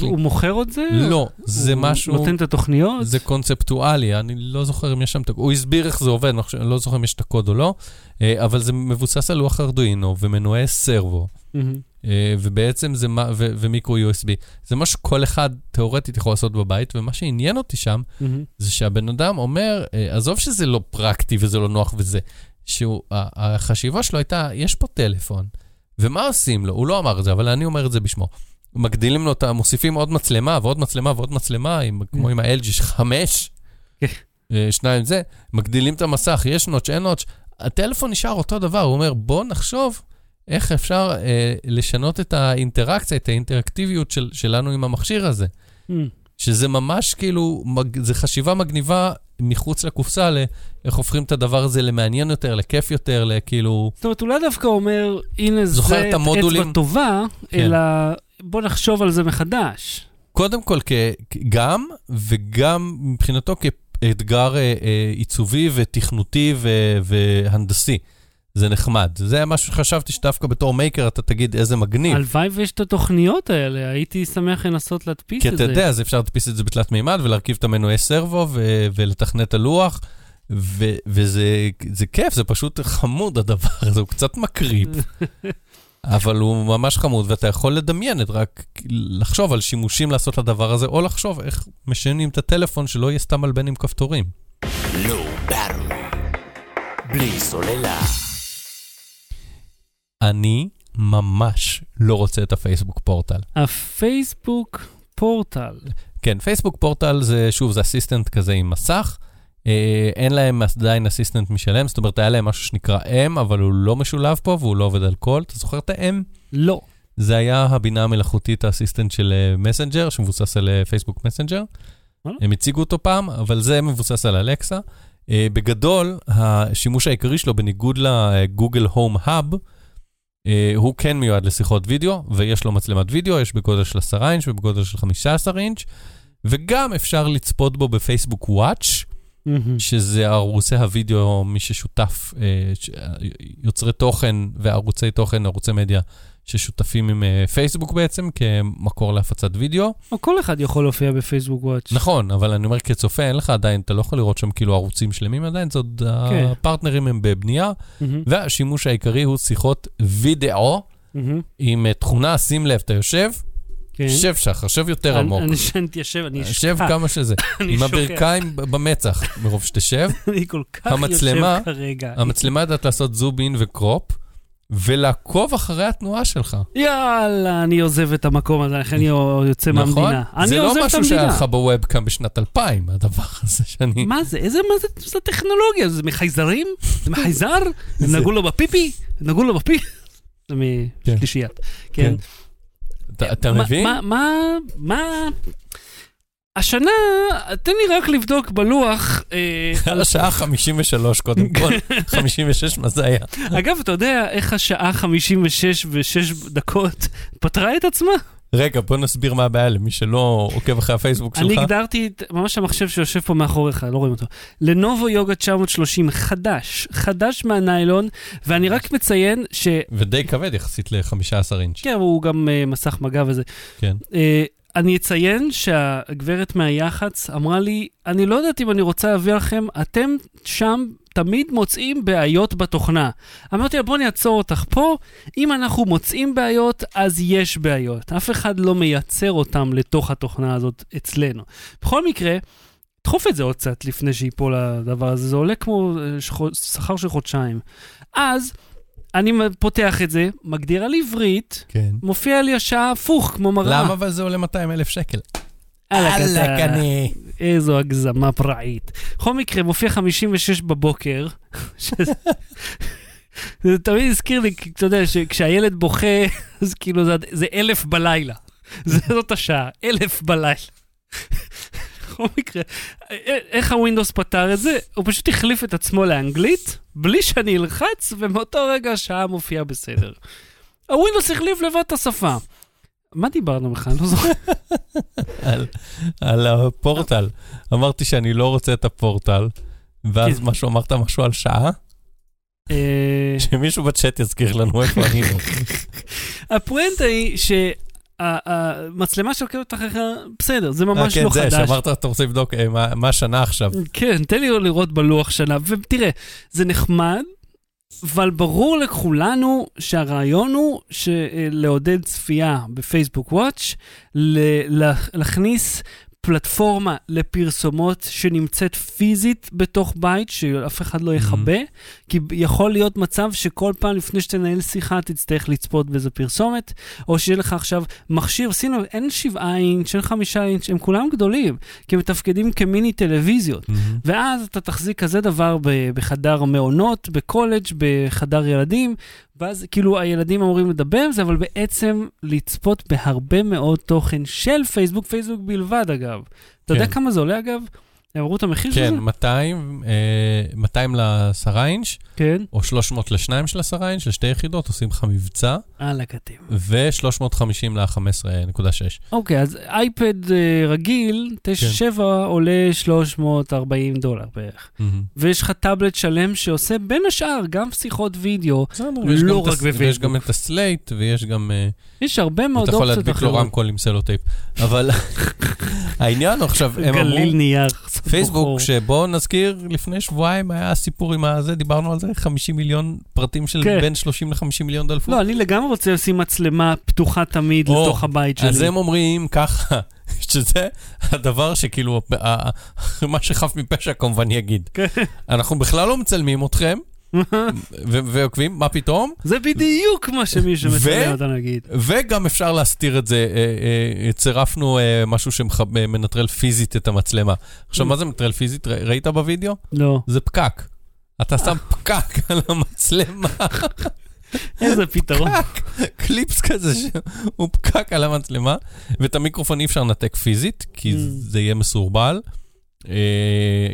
הוא מוכר את זה? לא, זה משהו... נותן את התוכניות? זה קונספטואלי, אני לא זוכר אם יש שם... הוא הסביר איך זה עובד, אני לא זוכר אם יש את הקוד או לא, אבל זה מבוסס על לוח ארדואינו ומנועי סרבו, ובעצם זה, ומיקרו-יו אס בי. זה מה שכל אחד תיאורטית יכול לעשות בבית, ומה שעניין אותי שם, זה שהבן אדם אומר, עזוב שזה לא פרקטי וזה לא נוח וזה, שהחשיבה שלו הייתה, יש פה טלפון, ומה עושים לו? הוא לא אמר את זה, אבל אני אומר את זה בשמו. מגדילים לו, מוסיפים עוד מצלמה ועוד מצלמה ועוד מצלמה, כמו עם ה-אל ג'י חמש, שניים זה, מגדילים את המסך, יש נוטש, אין נוטש, הטלפון נשאר אותו דבר, הוא אומר, בוא נחשוב איך אפשר אה, לשנות את האינטראקציה, את האינטראקטיביות של, שלנו עם המכשיר הזה. Mm. שזה ממש כאילו, מג, זה חשיבה מגניבה מחוץ לקופסה, איך הופכים את הדבר הזה למעניין יותר, לכיף יותר, לכאילו... זאת אומרת, אולי דווקא אומר, הנה זה אצבע טובה, כן. אלא בוא נחשוב על זה מחדש. קודם כל, כ- גם, וגם מבחינתו כאתגר אה, אה, עיצובי ותכנותי ו- והנדסי. זה נחמד. זה מה שחשבתי שדווקא בתור מייקר, אתה תגיד איזה מגניב. הלוואי ויש את התוכניות האלה, הייתי שמח לנסות להדפיס את זה. כי אתה יודע, אז אפשר להדפיס את זה בתלת מימד, ולהרכיב את המנועי סרבו, ולתכנת את הלוח, וזה כיף, זה פשוט חמוד הדבר הזה, הוא קצת מקריב, אבל הוא ממש חמוד, ואתה יכול לדמיין את רק לחשוב על שימושים לעשות לדבר הזה, או לחשוב איך משנים את הטלפון, שלא יהיה סתם מלבן עם כפתורים. לא ברור. בלי סוללה. אני ממש לא רוצה את הפייסבוק פורטל. הפייסבוק פורטל. כן, פייסבוק פורטל זה, שוב, זה אסיסטנט כזה עם מסך. אין להם עדיין אסיסטנט משלם, זאת אומרת, היה להם משהו שנקרא M, אבל הוא לא משולב פה והוא לא עובד על כל. אתה זוכר את ה-M? לא. זה היה הבינה המלאכותית, האסיסטנט של מסנג'ר, שמבוסס על פייסבוק מסנג'ר. הם הציגו אותו פעם, אבל זה מבוסס על אלקסה. בגדול, השימוש העיקרי שלו, בניגוד לגוגל הום האב, הוא כן מיועד לשיחות וידאו, ויש לו מצלמת וידאו, יש בגודל של עשרה אינץ' ובגודל של חמישה עשר אינץ', וגם אפשר לצפות בו בפייסבוק וואץ', שזה ערוצי הוידאו, מי ששותף, יוצרי תוכן וערוצי תוכן, ערוצי מדיה ששותפים עם פייסבוק בעצם, כמקור להפצת וידאו. או כל אחד יכול להופיע בפייסבוק וואץ'. נכון, אבל אני אומר כצופה, אין לך עדיין, אתה לא יכול לראות שם כאילו ערוצים שלמים עדיין, זאת okay. הפרטנרים הם בבנייה, mm-hmm. והשימוש העיקרי הוא שיחות וידאו, mm-hmm. עם תכונה, שים לב, אתה יושב, okay. שב שחר, שב יותר אני, עמוק. אני אשב, אני אשב. שב כמה שזה. עם הברכיים במצח, מרוב שתשב. אני כל כך המצלמה, יושב כרגע. המצלמה יודעת לעשות זום אין וקרופ, ולעקוב אחרי התנועה שלך. יאללה, אני עוזב את המקום הזה, לכן אני יוצא מהמדינה. זה לא משהו שהיה לך בוובקאם בשנת אלפיים, הדבר הזה שאני... מה זה? איזה טכנולוגיה? זה מחייזרים? זה מחייזר? הם נגעו לו בפיפי? הם נגעו לו בפיפי? זה משלישיית. כן. אתה מבין? מה... מה... השנה, תן לי רק לבדוק בלוח... על השעה חמישים ושלוש קודם כל, חמישים ושש מה זה היה? אגב, אתה יודע איך השעה חמישים ושש ושש דקות פתרה את עצמה? רגע, בוא נסביר מה הבעיה למי שלא עוקב אחרי הפייסבוק שלך. אני הגדרתי ממש המחשב שיושב פה מאחוריך, לא רואים אותו. לנובו יוגה תשע מאות ושלושים, חדש, חדש מהניילון, ואני רק מציין ש... ודי כבד יחסית ל-חמישה עשר אינץ'. כן, הוא גם מסך מגע וזה. כן. אני אציין שהגברת מהיחץ אמרה לי, אני לא יודעת אם אני רוצה להביא לכם, אתם שם תמיד מוצאים בעיות בתוכנה. אמרתי לה, בוא נעצור אותך פה, אם אנחנו מוצאים בעיות, אז יש בעיות. אף אחד לא מייצר אותם לתוך התוכנה הזאת אצלנו. בכל מקרה, תחוף את זה עוד קצת לפני שיפול הדבר הזה, זה עולה כמו שכר של חודשיים. אז... אני פותח את זה, מגדיר על עברית, כן. מופיע לי השעה הפוך, כמו מראה. למה? אבל זה עולה מאתיים אלף שקל. אללה קני. איזו הגזמה פראית. בכל מקרה, מופיע חמישים ושש בבוקר. זה תמיד הזכיר לי, אתה יודע, שכשהילד בוכה, אז כאילו זה, זה אלף בלילה. זאת השעה, אלף בלילה. בכל מקרה, איך הווינדוס פתר את זה? הוא פשוט החליף את עצמו לאנגלית, בלי שאני אלחץ, ומאותו רגע השעה מופיעה בסדר. הווינדוס החליף לבד את השפה. מה דיברנו בכלל? לא זוכר. על הפורטל. אמרתי שאני לא רוצה את הפורטל, ואז משהו, אמרת משהו על שעה? שמישהו בצ'אט יזכיר לנו איפה היינו. הפואנטה היא ש... המצלמה שעוקבת אותך בסדר, זה ממש לא חדש. שאמרת, אתה רוצה לבדוק מה שנה עכשיו. כן, תן לי לראות בלוח שנה, ותראה, זה נחמד, אבל ברור לכולנו שהרעיון הוא שלעודד צפייה בפייסבוק וואץ', להכניס פלטפורמה לפרסומות שנמצאת פיזית בתוך בית, שאף אחד לא יחבא, mm-hmm. כי יכול להיות מצב שכל פעם לפני שתנהל שיחה תצטרך לצפות באיזה פרסומת, או שיהיה לך עכשיו מכשיר, שינו, אין שבעה אינץ', אין חמישה אינץ', הם כולם גדולים, כי הם מתפקדים כמיני טלוויזיות, mm-hmm. ואז אתה תחזיק כזה דבר בחדר מעונות, בקולג', בחדר ילדים, ואז כאילו הילדים אמורים לדבר עם זה, אבל בעצם לצפות בהרבה מאוד תוכן של פייסבוק, פייסבוק בלבד אגב. אתה יודע כמה זה עולה אגב? הם אמרו את המחיר של זה? כן, מאתיים לעשרה אינץ', או שלוש מאות לשניים של עשרה אינץ', לשתי יחידות, עושים לך מבצע. על הקטים. ו-שלוש מאות וחמישים ל-חמש עשרה נקודה שש. אוקיי, אז אייפד רגיל, תשע נקודה שבע עולה שלוש מאות וארבעים דולר בערך. ויש לך טאבלט שלם שעושה בין השאר גם שיחות וידאו, לא רק בפייסבוק. ויש גם את הסלייט, ויש גם... יש הרבה מאוד אופציות אחרות. אתה יכול להדביק לו רמקול עם סלוטייפ. אבל העניין עכשיו, הם אמרו... גליל נייר. פייסבוק, שבו נזכיר, לפני שבועיים היה סיפור עם הזה, דיברנו על זה, חמישים מיליון פרטים של בין שלושים ל-חמישים מיליון דלפות. לא, אני לגמרי רוצה לשים מצלמה פתוחה תמיד לתוך הבית שלי. אז הם אומרים ככה, שזה הדבר שכאילו, מה שחף מפשע כמובן יגיד. אנחנו בכלל לא מצלמים אתכם, ועוקבים, מה פתאום? זה בדיוק מה שמישהו מצלם אותנו נגיד. וגם אפשר להסתיר את זה, צירפנו משהו שמנטרל פיזית את המצלמה. עכשיו, מה זה מנטרל פיזית? ראית בווידאו? לא. זה פקק. אתה שם פקק על המצלמה. איזה פתרון. קליפס כזה שהוא פקק על המצלמה, ואת המיקרופון אי אפשר לנתק פיזית, כי זה יהיה מסורבל.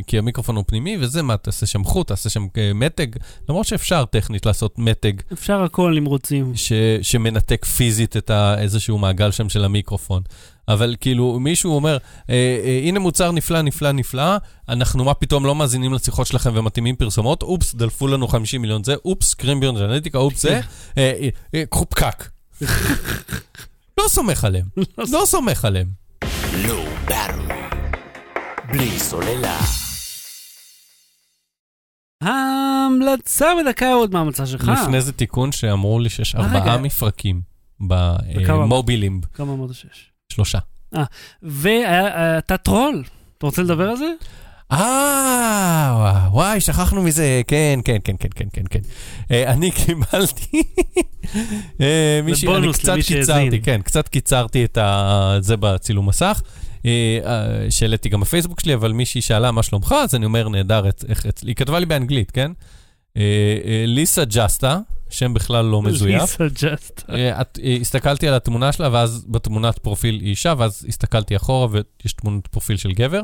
כי המיקרופון הוא פנימי, וזה מה, תעשה שם חוט, תעשה שם מתג, למרות שאפשר טכנית לעשות מתג. אפשר הכל אם רוצים. שמנתק פיזית את איזשהו מעגל שם של המיקרופון. אבל כאילו מישהו אומר, הנה מוצר נפלא, נפלא, נפלא, אנחנו מה פתאום לא מאזינים לשיחות שלכם ומתאימים פרסומות, אופס, דלפו לנו חמישים מיליון זה, אופס, קרימביון ג'נטיקה, אופס זה, קחו פקק. לא סומך עליהם. לא סומך עליהם. לא ברור. בלי סוללה. ההמלצה בדקה עוד מההמלצה שלך. לפני זה תיקון שאמרו לי שיש ארבעה מפרקים במובילים. כמה אמרת שש? שלושה. ואתה טרול. אתה רוצה לדבר על זה? אה, וואי, שכחנו מזה. כן, כן, כן, כן, כן, כן. אני קיבלתי... אני קצת קיצרתי, כן, קצת קיצרתי את זה בצילום מסך. שאלתי גם בפייסבוק שלי, אבל מישהי שאלה מה שלומך, אז אני אומר נהדר, היא כתבה לי באנגלית, כן? ליסה ג'סטה, שם בכלל לא מזויף. ליסה ג'סטה. הסתכלתי על התמונה שלה, ואז בתמונת פרופיל היא אישה, ואז הסתכלתי אחורה, ויש תמונת פרופיל של גבר.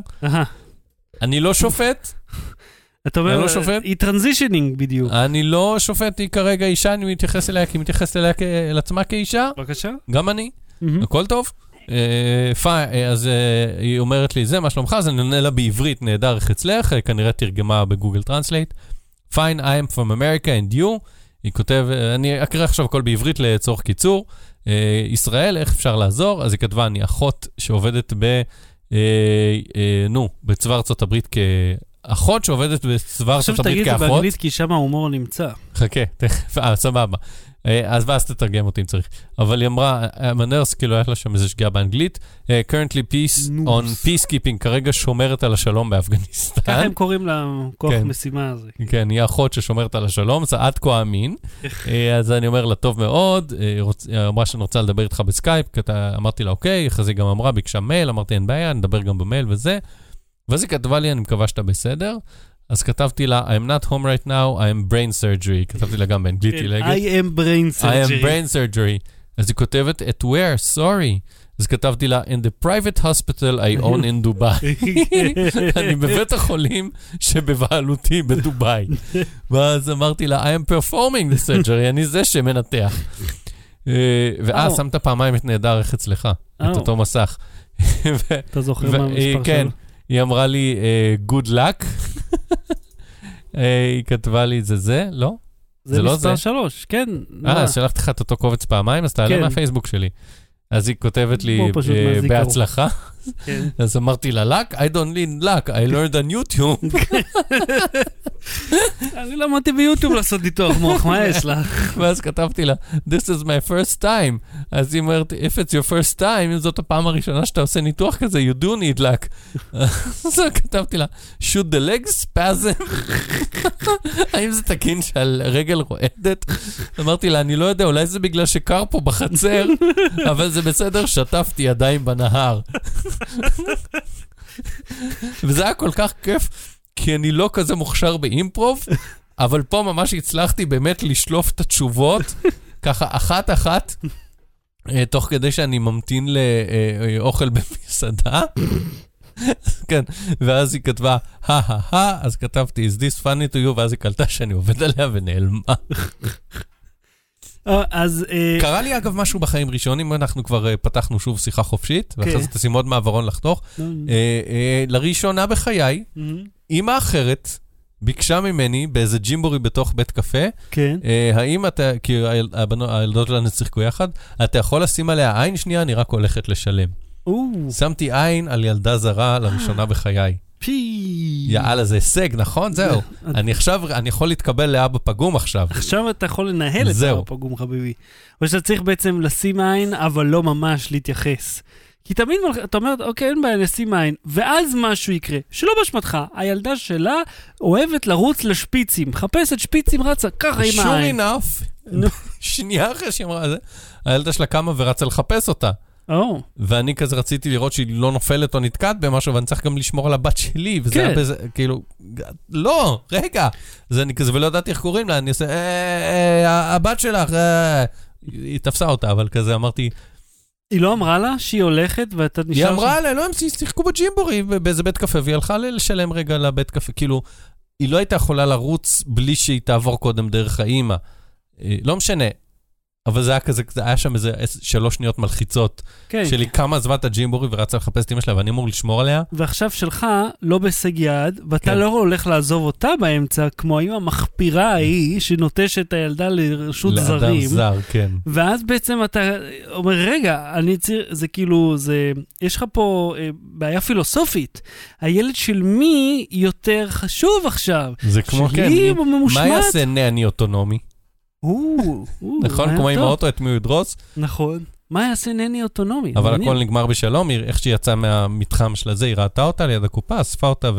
אני לא שופט. אתה אומר, היא טרנזישנינג בדיוק. אני לא שופט, היא כרגע אישה, אני מתייחס אליה, כי היא מתייחסת אליה לעצמה כאישה. בבקשה. גם אני. הכל טוב. אז היא אומרת לי, זה מה שלומך, אז אני עונה לה בעברית, נהדר איך אצלך, כנראה תרגמה בגוגל טרנסלייט, Fine, I am from America and you, היא כותב, אני אקרא עכשיו הכל בעברית לצורך קיצור, ישראל, איך אפשר לעזור? אז היא כתבה, אני אחות שעובדת ב... נו, בצבא ארצות הברית כאחות, שעובדת בצבא ארצות הברית כאחות. עכשיו תגיד זה באנגלית, כי שם ההומור נמצא. חכה, סבבה. אז ואז תתרגם אותי אם צריך. אבל היא אמרה, מנרס, כאילו היה לה שם איזה שגיאה באנגלית, currently peace on peacekeeping, כרגע שומרת על השלום באפגניסטן. ככה הם קוראים לכוח משימה הזה. כן, היא האחות ששומרת על השלום, זה עד כה אמין. אז אני אומר לה, טוב מאוד, היא אמרה שאני רוצה לדבר איתך בסקייפ, כי אמרתי לה, אוקיי, אחרי זה גם אמרה, ביקשה מייל, אמרתי, אין בעיה, נדבר גם במייל וזה. ואז היא כתבה לי, אני מקווה שאתה בסדר. אז כתבתי לה, I'm not home right now, I'm brain surgery. כתבתי לה גם באנגלית, היא להגיד. I am brain surgery. I am brain surgery. אז היא כותבת, at where, sorry. אז כתבתי לה, in the private hospital I own in Dubai. אני בבית החולים שבבעלותי בדוביי. ואז אמרתי לה, I am performing the surgery, אני זה שמנתח. ואז שמת פעמיים את נהדר איך אצלך, את אותו מסך. אתה זוכר מה המספר שלנו? היא אמרה לי, good luck. היא כתבה לי, זה זה? לא? זה מספר שלוש, כן. אה, שלחתי לך את אותו קובץ פעמיים, אז תעלה מהפייסבוק שלי. אז היא כותבת לי, בהצלחה. אז אמרתי לה, luck? I don't need luck, I learned on YouTube. אני למדתי ביוטיוב לעשות ניתוח מוח, מה יש לך? ואז כתבתי לה, this is my first time. אז היא אומרת, if it's your first time, זאת הפעם הראשונה שאתה עושה ניתוח כזה, you do need luck. אז כתבתי לה, shoot the legs, spasm. האם זה תקין שהרגל רועדת? אמרתי לה, אני לא יודע, אולי זה בגלל שקר פה בחצר, אבל זה בסדר, שטפתי ידיים בנהר. וזה היה כל כך כיף, כי אני לא כזה מוכשר באימפרוב, אבל פה ממש הצלחתי באמת לשלוף את התשובות, ככה אחת אחת, תוך כדי שאני ממתין לאוכל במסעדה, כן, ואז היא כתבה, ה-ה-ה, אז כתבתי, is this funny to you, ואז היא קלטה שאני עובד עליה ונעלמה. אז, קרה לי אגב משהו בחיים ראשונים, אנחנו כבר פתחנו שוב שיחה חופשית, ואחרי זה תשים עוד מעברון לחתוך. לראשונה בחיי, אמא אחרת ביקשה ממני באיזה ג'ימבורי בתוך בית קפה, האם אתה, כי הילדות שלנו שיחקו יחד, אתה יכול לשים עליה עין שנייה, אני רק הולכת לשלם. שמתי עין על ילדה זרה לראשונה בחיי. יאללה, זה הישג, נכון? זהו. אני עכשיו, אני יכול להתקבל לאבא פגום עכשיו. עכשיו אתה יכול לנהל את האבא פגום, חביבי. או שאתה צריך בעצם לשים עין, אבל לא ממש להתייחס. כי תמיד אתה אומרת, אוקיי, אין בעיה, נשים עין. ואז משהו יקרה. שלא באשמתך, הילדה שלה אוהבת לרוץ לשפיצים. מחפשת שפיצים, רצה, ככה עם העין. sure enough. שנייה אחרי שאמרה, הילדה שלה קמה ורצה לחפש אותה. Oh. ואני כזה רציתי לראות שהיא לא נופלת או נתקעת במשהו, ואני צריך גם לשמור על הבת שלי, וזה כן. היה בזה, כאילו, לא, רגע, זה אני כזה, ולא ידעתי איך קוראים לה, אני עושה, אה, אה, אה, הבת שלך, אה, היא תפסה אותה, אבל כזה אמרתי, היא לא אמרה לה שהיא הולכת ואתה נשאר? היא אמרה ש... לה, לא, הם שיחקו בג'ימבורי באיזה בית קפה, והיא הלכה לשלם רגע לבית קפה, כאילו, היא לא הייתה יכולה לרוץ בלי שהיא תעבור קודם דרך האמא, לא משנה, אבל זה היה כזה, היה שם איזה שלוש שניות מלחיצות, כן. שלי כמה עזבה את הג'ימבורי ורצה לחפש את אמא שלה, ואני אמור לשמור עליה. ועכשיו שלך לא בשג יד, ואתה כן. לא הולך לעזוב אותה באמצע, כמו האמא המחפירה ההיא, שנוטש את הילדה לרשות לאדם זרים. לאדם זר, כן. ואז בעצם אתה אומר, רגע, אני ציר, זה כאילו, זה, יש לך פה בעיה פילוסופית. הילד של מי יותר חשוב עכשיו? זה כמו כן. שלי ממושמד. מה יעשה נעני אוטונומי? נכון, כמו עם האוטו, את מי הוא ידרוס. נכון. מה יעשה נני אוטונומי? אבל הכל נגמר בשלום, איך שהיא יצאה מהמתחם של הזה, היא ראתה אותה ליד הקופה, אספה אותה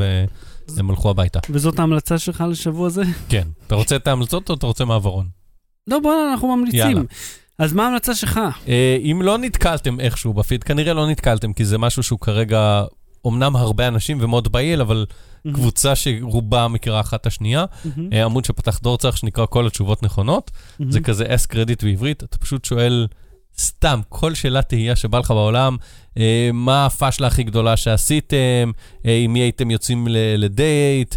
והם הלכו הביתה. וזאת ההמלצה שלך לשבוע הזה? כן. אתה רוצה את ההמלצות או אתה רוצה מעברון? לא, בואו, אנחנו ממליצים. אז מה ההמלצה שלך? אם לא נתקלתם איכשהו בפיד, כנראה לא נתקלתם, כי זה משהו שהוא כרגע, אמנם הרבה אנשים ומאוד בעיל, אבל קבוצה שרובה מכירה אחת השנייה, עמוד שפתח דור צריך שנקרא כל התשובות נכונות, זה כזה אס קרדיט בעברית, אתה פשוט שואל סתם, כל שאלה תהיה שבא לך בעולם, מה הפשלה הכי גדולה שעשיתם, אם הייתם יוצאים לדייט,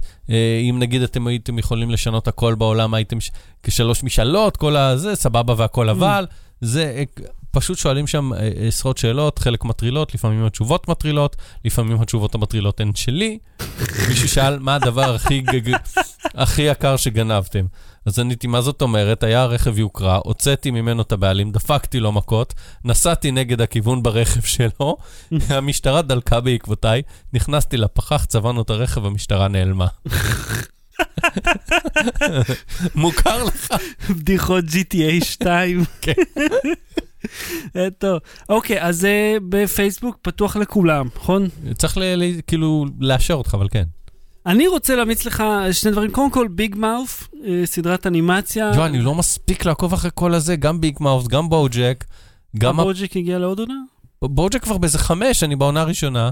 אם נגיד אתם הייתם יכולים לשנות הכל בעולם, הייתם כשלוש משאלות, כל הזה, סבבה והכל אבל, זה... פשוט שואלים שם עשרות שאלות, חלק מטרילות, לפעמים התשובות מטרילות, לפעמים התשובות המטרילות הן שלי. מישהו שאל מה הדבר הכי, גג... הכי יקר שגנבתם. אז עניתי, מה זאת אומרת? היה רכב יוקרה, הוצאתי ממנו את הבעלים, דפקתי לו מכות, נסעתי נגד הכיוון ברכב שלו, המשטרה דלקה בעקבותיי, נכנסתי לפחח, צבענו את הרכב, המשטרה נעלמה. מוכר לך? בדיחות ג'י טי איי שתיים. כן. טוב, אוקיי, אז זה בפייסבוק פתוח לכולם, נכון? צריך כאילו לאשר אותך, אבל כן. אני רוצה להמיץ לך שני דברים, קודם כל ביג מאוף, סדרת אנימציה. יו, אני לא מספיק לעקוב אחרי כל הזה, גם ביג מאוף, גם בוג'ק. גם בוג'ק הגיע לעוד עונה? בוג'ק כבר באיזה חמש, אני בעונה הראשונה.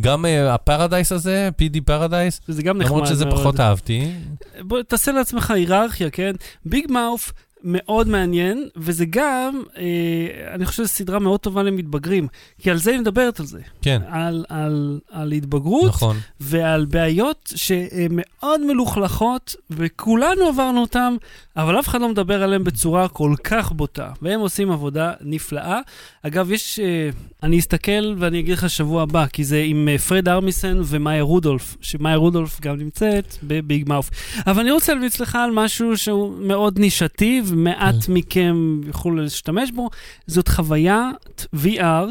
גם הפרדייס הזה, פידי פרדייס, זה גם נחמד מאוד. למרות שזה פחות אהבתי. בוא, תעשה לעצמך היררכיה, כן? ביג מאוף, מאוד מעניין, וזה גם, אה, אני חושב שזו סדרה מאוד טובה למתבגרים, כי על זה היא מדברת על זה. כן. על, על, על התבגרות, נכון. ועל בעיות שמאוד מלוכלכות, וכולנו עברנו אותם, אבל אף אחד לא מדבר עליהם בצורה כל כך בוטה, והם עושים עבודה נפלאה. אגב, יש, אה, אני אסתכל ואני אגיד לך שבוע הבא, כי זה עם פרד ארמיסן ומאיה רודולף, שמאיה רודולף גם נמצאת בביג מאוף. אבל אני רוצה להמליץ לך על משהו שהוא מאוד נישתי, מעט מכם יוכלו להשתמש בו, זאת חוויית וי אר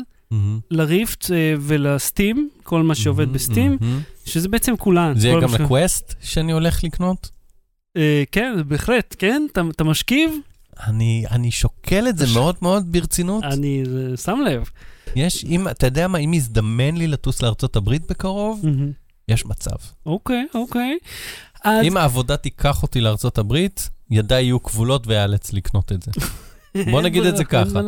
לריפט ולסטים, כל מה שעובד בסטים, שזה בעצם כולן. זה יהיה גם לקווסט שאני הולך לקנות? כן, בהחלט, כן, אתה משכיב? אני שוקל את זה מאוד מאוד ברצינות. אני שם לב. יש, אתה יודע מה, אם יזדמן לי לטוס לארצות הברית בקרוב, יש מצב. אוקיי, אוקיי. אם העבודה תיקח אותי לארצות הברית, ידיי יהיו כבולות ויאלץ לקנות את זה. בוא נגיד את זה ככה.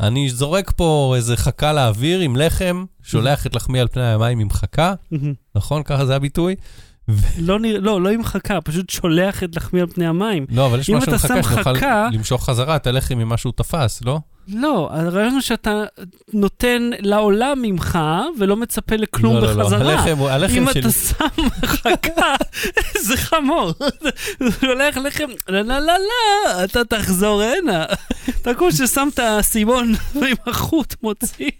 אני זורק פה איזה חכה לאוויר עם לחם, שולח את לחמי על פני המים עם חכה, נכון? ככה זה הביטוי. לא, לא עם חכה, פשוט שולח את לחמי על פני המים. לא, אבל יש משהו עם חכה שנוכל למשוך חזרה, את הלחם עם משהו תפס, לא? לא, הרעיון הוא שאתה נותן לעולם ממך, ולא מצפה לכלום בחזרה. אם אתה שם חכה, זה חמור. הוא הולך לחם, לא, לא, לא, לא, אתה תחזור הנה. אתה כמו ששם את הסימון עם החוט מוציא.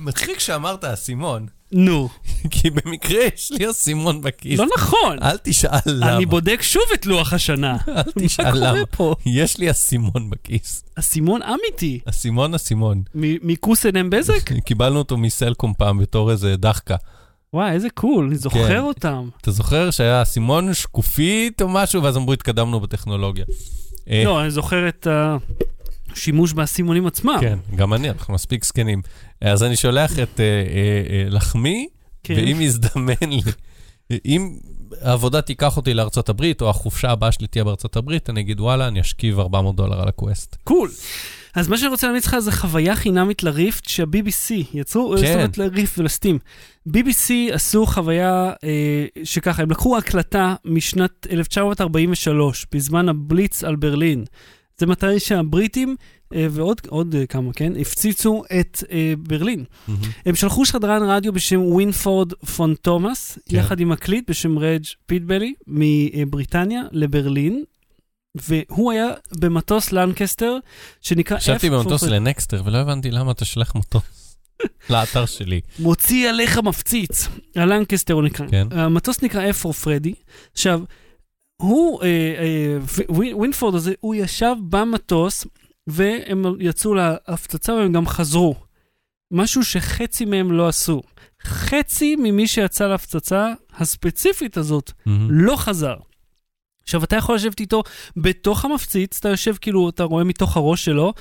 מצחיק שאמרת הסימון. נו. כי במקרה יש לי הסימון בכיס. לא נכון. אל תשאל למה. אני בודק שוב את לוח השנה. אל תשאל למה. יש לי הסימון בכיס. הסימון אמיתי. הסימון הסימון. מכוס עינם בזק? קיבלנו אותו מסלקום פעם בתור איזה דחקה. וואי, איזה קול, אני זוכר אותם. אתה זוכר שהיה הסימון שקופית או משהו, ואז אמרו, התקדמנו בטכנולוגיה. לא, אני זוכר את ה... שימוש בסימונים עצמם. כן, גם אני, אנחנו מספיק סקנים. אז אני שולח את אה, אה, לחמי, כן. ואם יזדמן לי, אם העבודה תיקח אותי לארצות הברית, או החופשה הבאה שלי תהיה בארצות הברית, אני אגיד, וואלה, אני אשכיב ארבע מאות דולר על הקווסט. קול. אז מה שאני רוצה להמיץ לך, זה חוויה חינמית לריפט, שה-בי בי סי יצרו, כן. זאת אומרת לריפט ולסטים. בי בי סי עשו חוויה אה, שככה, הם לקחו הקלטה משנת אלף תשע מאות ארבעים ושלוש, בזמן הבליץ על ברלין. זה מתי שהבריטים, ועוד עוד כמה, כן, הפציצו את ברלין. Mm-hmm. הם שלחו שדרן רדיו בשם ווינפורד פון תומאס, כן. יחד עם מקליט בשם רג' פיטבלי, מבריטניה לברלין, והוא היה במטוס לנקסטר, שנקרא... חשבתי במטוס פור... לנקסטר, ולא הבנתי למה אתה שלח מטוס לאתר שלי. מוציא עליך מפציץ, הלנקסטר הוא נקרא. כן. המטוס נקרא F for Freddy. עכשיו... הוא, ווינפורד הזה, הוא ישב במטוס, והם יצאו להפצצה, והם גם חזרו. משהו שחצי מהם לא עשו. חצי ממי שיצא להפצצה הספציפית הזאת, לא חזר. עכשיו, אתה יכול לשבת איתו בתוך המפציץ, אתה יושב כאילו, אתה רואה מתוך הראש שלו,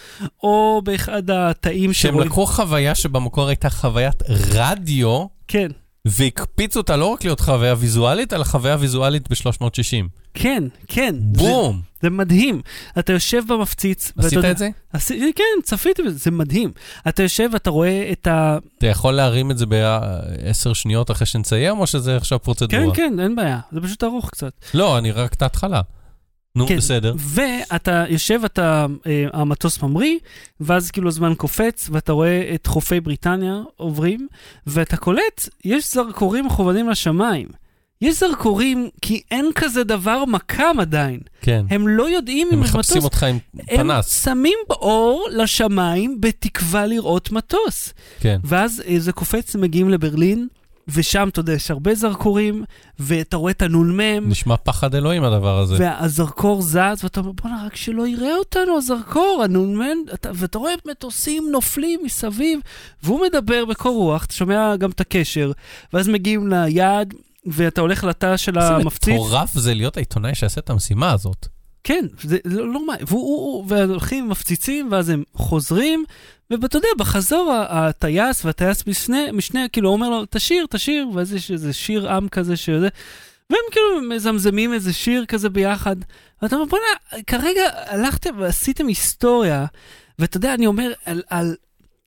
או באחד התאים שרואים... שהם לקחו חוויה שבמקור הייתה חוויית רדיו. כן. והקפיצו אותה לא רק להיות חוויה ויזואלית, אלא חוויה ויזואלית ב-שלוש מאות שישים. כן, כן. בום! זה, זה מדהים. אתה יושב במפציץ. עשית ואת... את זה? עש... כן, צפיתי בזה, זה מדהים. אתה יושב ואתה רואה את ה... אתה יכול להרים את זה בעשר שניות אחרי שנציים, או שזה עכשיו פרוצדורה? כן, כן, אין בעיה. זה פשוט ארוך קצת. לא, אני רק את ההתחלה. נו, כן. בסדר. ואתה יושב, אתה, אה, המטוס ממריא, ואז כאילו הזמן קופץ, ואתה רואה את חופי בריטניה עוברים, ואתה קולט, יש זרקורים מכוונים לשמיים. יש זרקורים, כי אין כזה דבר מקם עדיין. כן. הם לא יודעים אם יש מטוס. הם מחפשים אותך עם פנס. הם שמים באור לשמיים בתקווה לראות מטוס. כן. ואז אה, זה קופץ, מגיעים לברלין, ושם, אתה יודע, יש הרבה זרקורים, ואתה רואה את הנולמם. נשמע פחד אלוהים הדבר הזה. והזרקור זז, ואתה אומר, בוא נראה, רק שלא יראה אותנו הזרקור, הנולמם, אתה, ואתה רואה את מטוסים נופלים מסביב, והוא מדבר בקור רוח, אתה שומע גם את הקשר, ואז מגיעים ליעד, ואתה הולך לתא של המפציץ. זה מטורף זה להיות העיתונאי שעשה את המשימה הזאת. כן, זה לא מה, והולכים מפציצים, ואז הם חוזרים, ואתה יודע, בחזור הטייס והטייס משנה, כאילו אומר לו, תשיר, תשיר, ואז יש איזה שיר עם כזה שזה, והם כאילו מזמזמים איזה שיר כזה ביחד, ואתה אומר, בוא'נה, כרגע הלכתם ועשיתם היסטוריה, ואתה יודע, אני אומר, על, על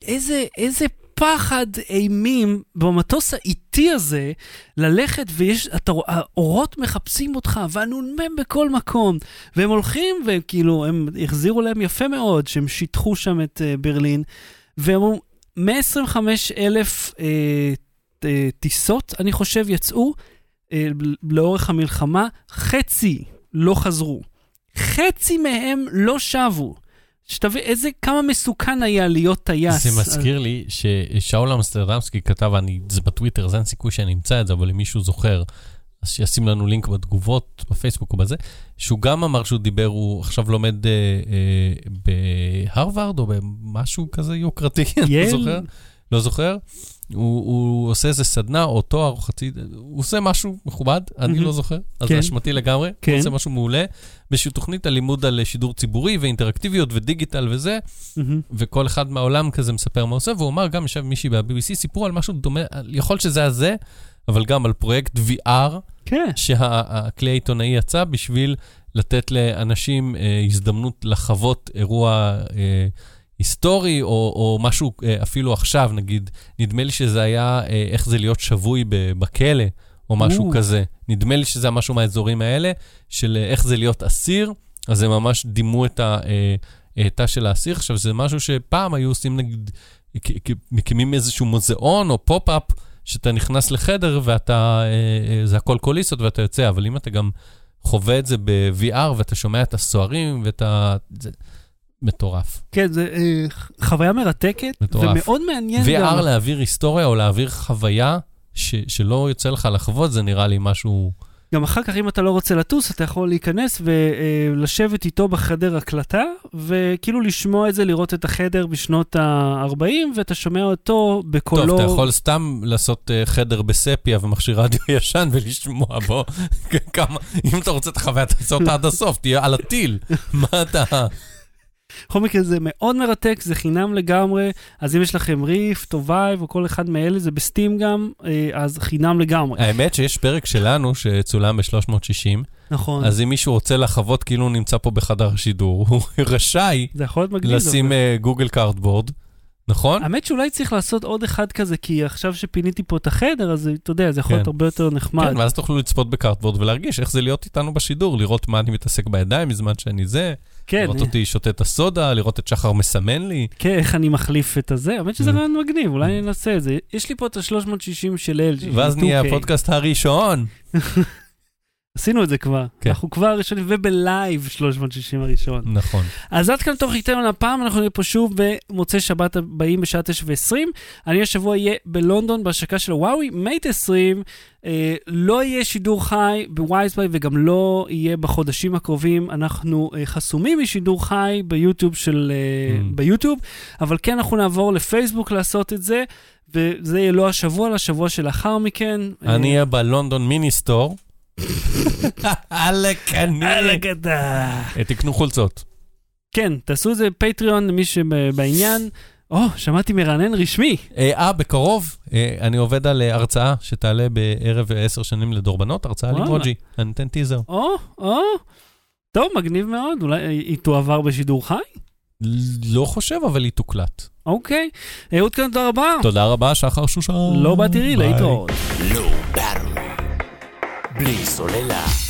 איזה, איזה פחד אימים במטוס האיטי הזה, ללכת ויש, אתה, האורות מחפשים אותך, והנונמם בכל מקום, והם הולכים, והם כאילו, הם החזירו להם יפה מאוד, שהם שיתחו שם את uh, ברלין, והם אמרו, מאה עשרים וחמישה אלף uh, uh, טיסות, אני חושב, יצאו uh, לאורך המלחמה, חצי לא חזרו, חצי מהם לא שבו, שתביא איזה, כמה מסוכן היה להיות טייס. זה מזכיר לי ששאול אמסטרדמסקי כתב, אני, זה בטוויטר, זה אין סיכוי שאני אמצא את זה, אבל אם מישהו זוכר, אז שישים לנו לינק בתגובות, בפייסבוק או בזה, שהוא גם אמר שהוא דיבר, הוא עכשיו לומד אה, אה, בהרווארד או במשהו כזה יוקרתי, אני לא זוכר. לא זוכר. הוא, הוא עושה איזה סדנה או תואר, או חצי, הוא עושה משהו מכובד, אני mm-hmm. לא זוכר, אז כן. אשמתי לגמרי, כן. הוא עושה משהו מעולה, בשביל תוכנית הלימוד על שידור ציבורי ואינטראקטיביות ודיגיטל וזה, mm-hmm. וכל אחד מהעולם כזה מספר מה עושה, והוא אמר גם, ישב מישהי ב-בי בי סי, סיפרו על משהו דומה, יכול שזה הזה, אבל גם על פרויקט וי אר, כן. שהכלי העיתונאי יצא בשביל לתת לאנשים אה, הזדמנות לחוות אירוע אה, היסטורי, או, או משהו אפילו עכשיו, נגיד, נדמה לי שזה היה, איך זה להיות שבוי בכלא, או משהו כזה. נדמה לי שזה משהו מהאזורים האלה, של איך זה להיות אסיר, אז הם ממש דימו את התא של האסיר. עכשיו, זה משהו שפעם היו עושים, נגיד, מקימים איזשהו מוזיאון או פופ-אפ, שאתה נכנס לחדר ואתה, זה הכל קוליסות ואתה יוצא, אבל אם אתה גם חווה את זה ב-וי אר, ואתה שומע את הסוערים ואת ה... מטורף. כן, זו אה, חוויה מרתקת, מטורף. ומאוד מעניין. וי אר להעביר היסטוריה, או להעביר חוויה ש, שלא יוצא לך לחוות, זה נראה לי משהו... גם אחר כך, אם אתה לא רוצה לטוס, אתה יכול להיכנס ולשבת איתו בחדר הקלטה, וכאילו לשמוע את זה, לראות את החדר בשנות ה-ארבעים, ואתה שומע אותו בקולו... טוב, אתה יכול סתם לעשות חדר בספיה ומכשיר רדיו ישן, ולשמוע בו כמה... אם אתה רוצה את החוויה, אתה עושה אותה עד הסוף, תהיה על הטיל. מה אתה... בכל מקרה זה מאוד מרתק, זה חינם לגמרי, אז אם יש לכם ריף, טובייב או כל אחד מאלה, זה בסטים גם, אז חינם לגמרי. האמת שיש פרק שלנו שצולם ב-שלוש מאות שישים, נכון. אז אם מישהו רוצה לחוות כאילו נמצא פה בחדר השידור, הוא רשאי לשים גוגל קארטבורד, נכון? האמת שאולי צריך לעשות עוד אחד כזה, כי עכשיו שפיניתי פה את החדר, אז אתה יודע, זה יכול להיות הרבה יותר נחמד. כן, ואז תוכלו לצפות בקארטבורד ולהרגיש איך זה להיות איתנו בשידור, לראות מה אני מתעסק בידיים מזמן שאני זה... כן. לראות אותי שותה את הסודה, לראות את שחר מסמן לי. כן, איך אני מחליף את הזה. האמת שזה רעיון מגניב, אולי אני אנסה את זה. יש לי פה את ה-שלוש מאות שישים של אל ג'י. ואז נהיה הפודקאסט הראשון. עשינו את זה כבר. אנחנו כבר הראשונים, ובלייב שלוש מאות שישים הראשון. נכון. אז עד כאן תוך איתנו לפעם, אנחנו נהיה פה שוב במוצאי שבת הבאים בשעה תשע ועשרים. אני השבוע יהיה בלונדון, בהשקה של וואוי, מייט עשרים, לא יהיה שידור חי בווייזביי, וגם לא יהיה בחודשים הקרובים, אנחנו חסומים משידור חי ביוטיוב של, ביוטיוב, אבל כן אנחנו נעבור לפייסבוק לעשות את זה, וזה יהיה לא השבוע, לשבוע שלאחר מכן. אני אהיה בלונדון מיני סטור, תקנו חולצות. כן, תעשו את זה פטריון למי שבעניין. או, שמעתי מרענן רשמי. אה, בקרוב, אני עובד על הרצאה שתעלה בערב עשר שנים לדורבנות, הרצאה לגרוג'י, אני אתן טיזר. או, או, טוב, מגניב מאוד. אולי היא תועבר בשידור חי? לא חושב, אבל היא תוקלט. אוקיי, עוד כאן תודה רבה. תודה רבה, שחר שושן. לא באתי רילה, להתראות. לא באתי. בלי סוללה.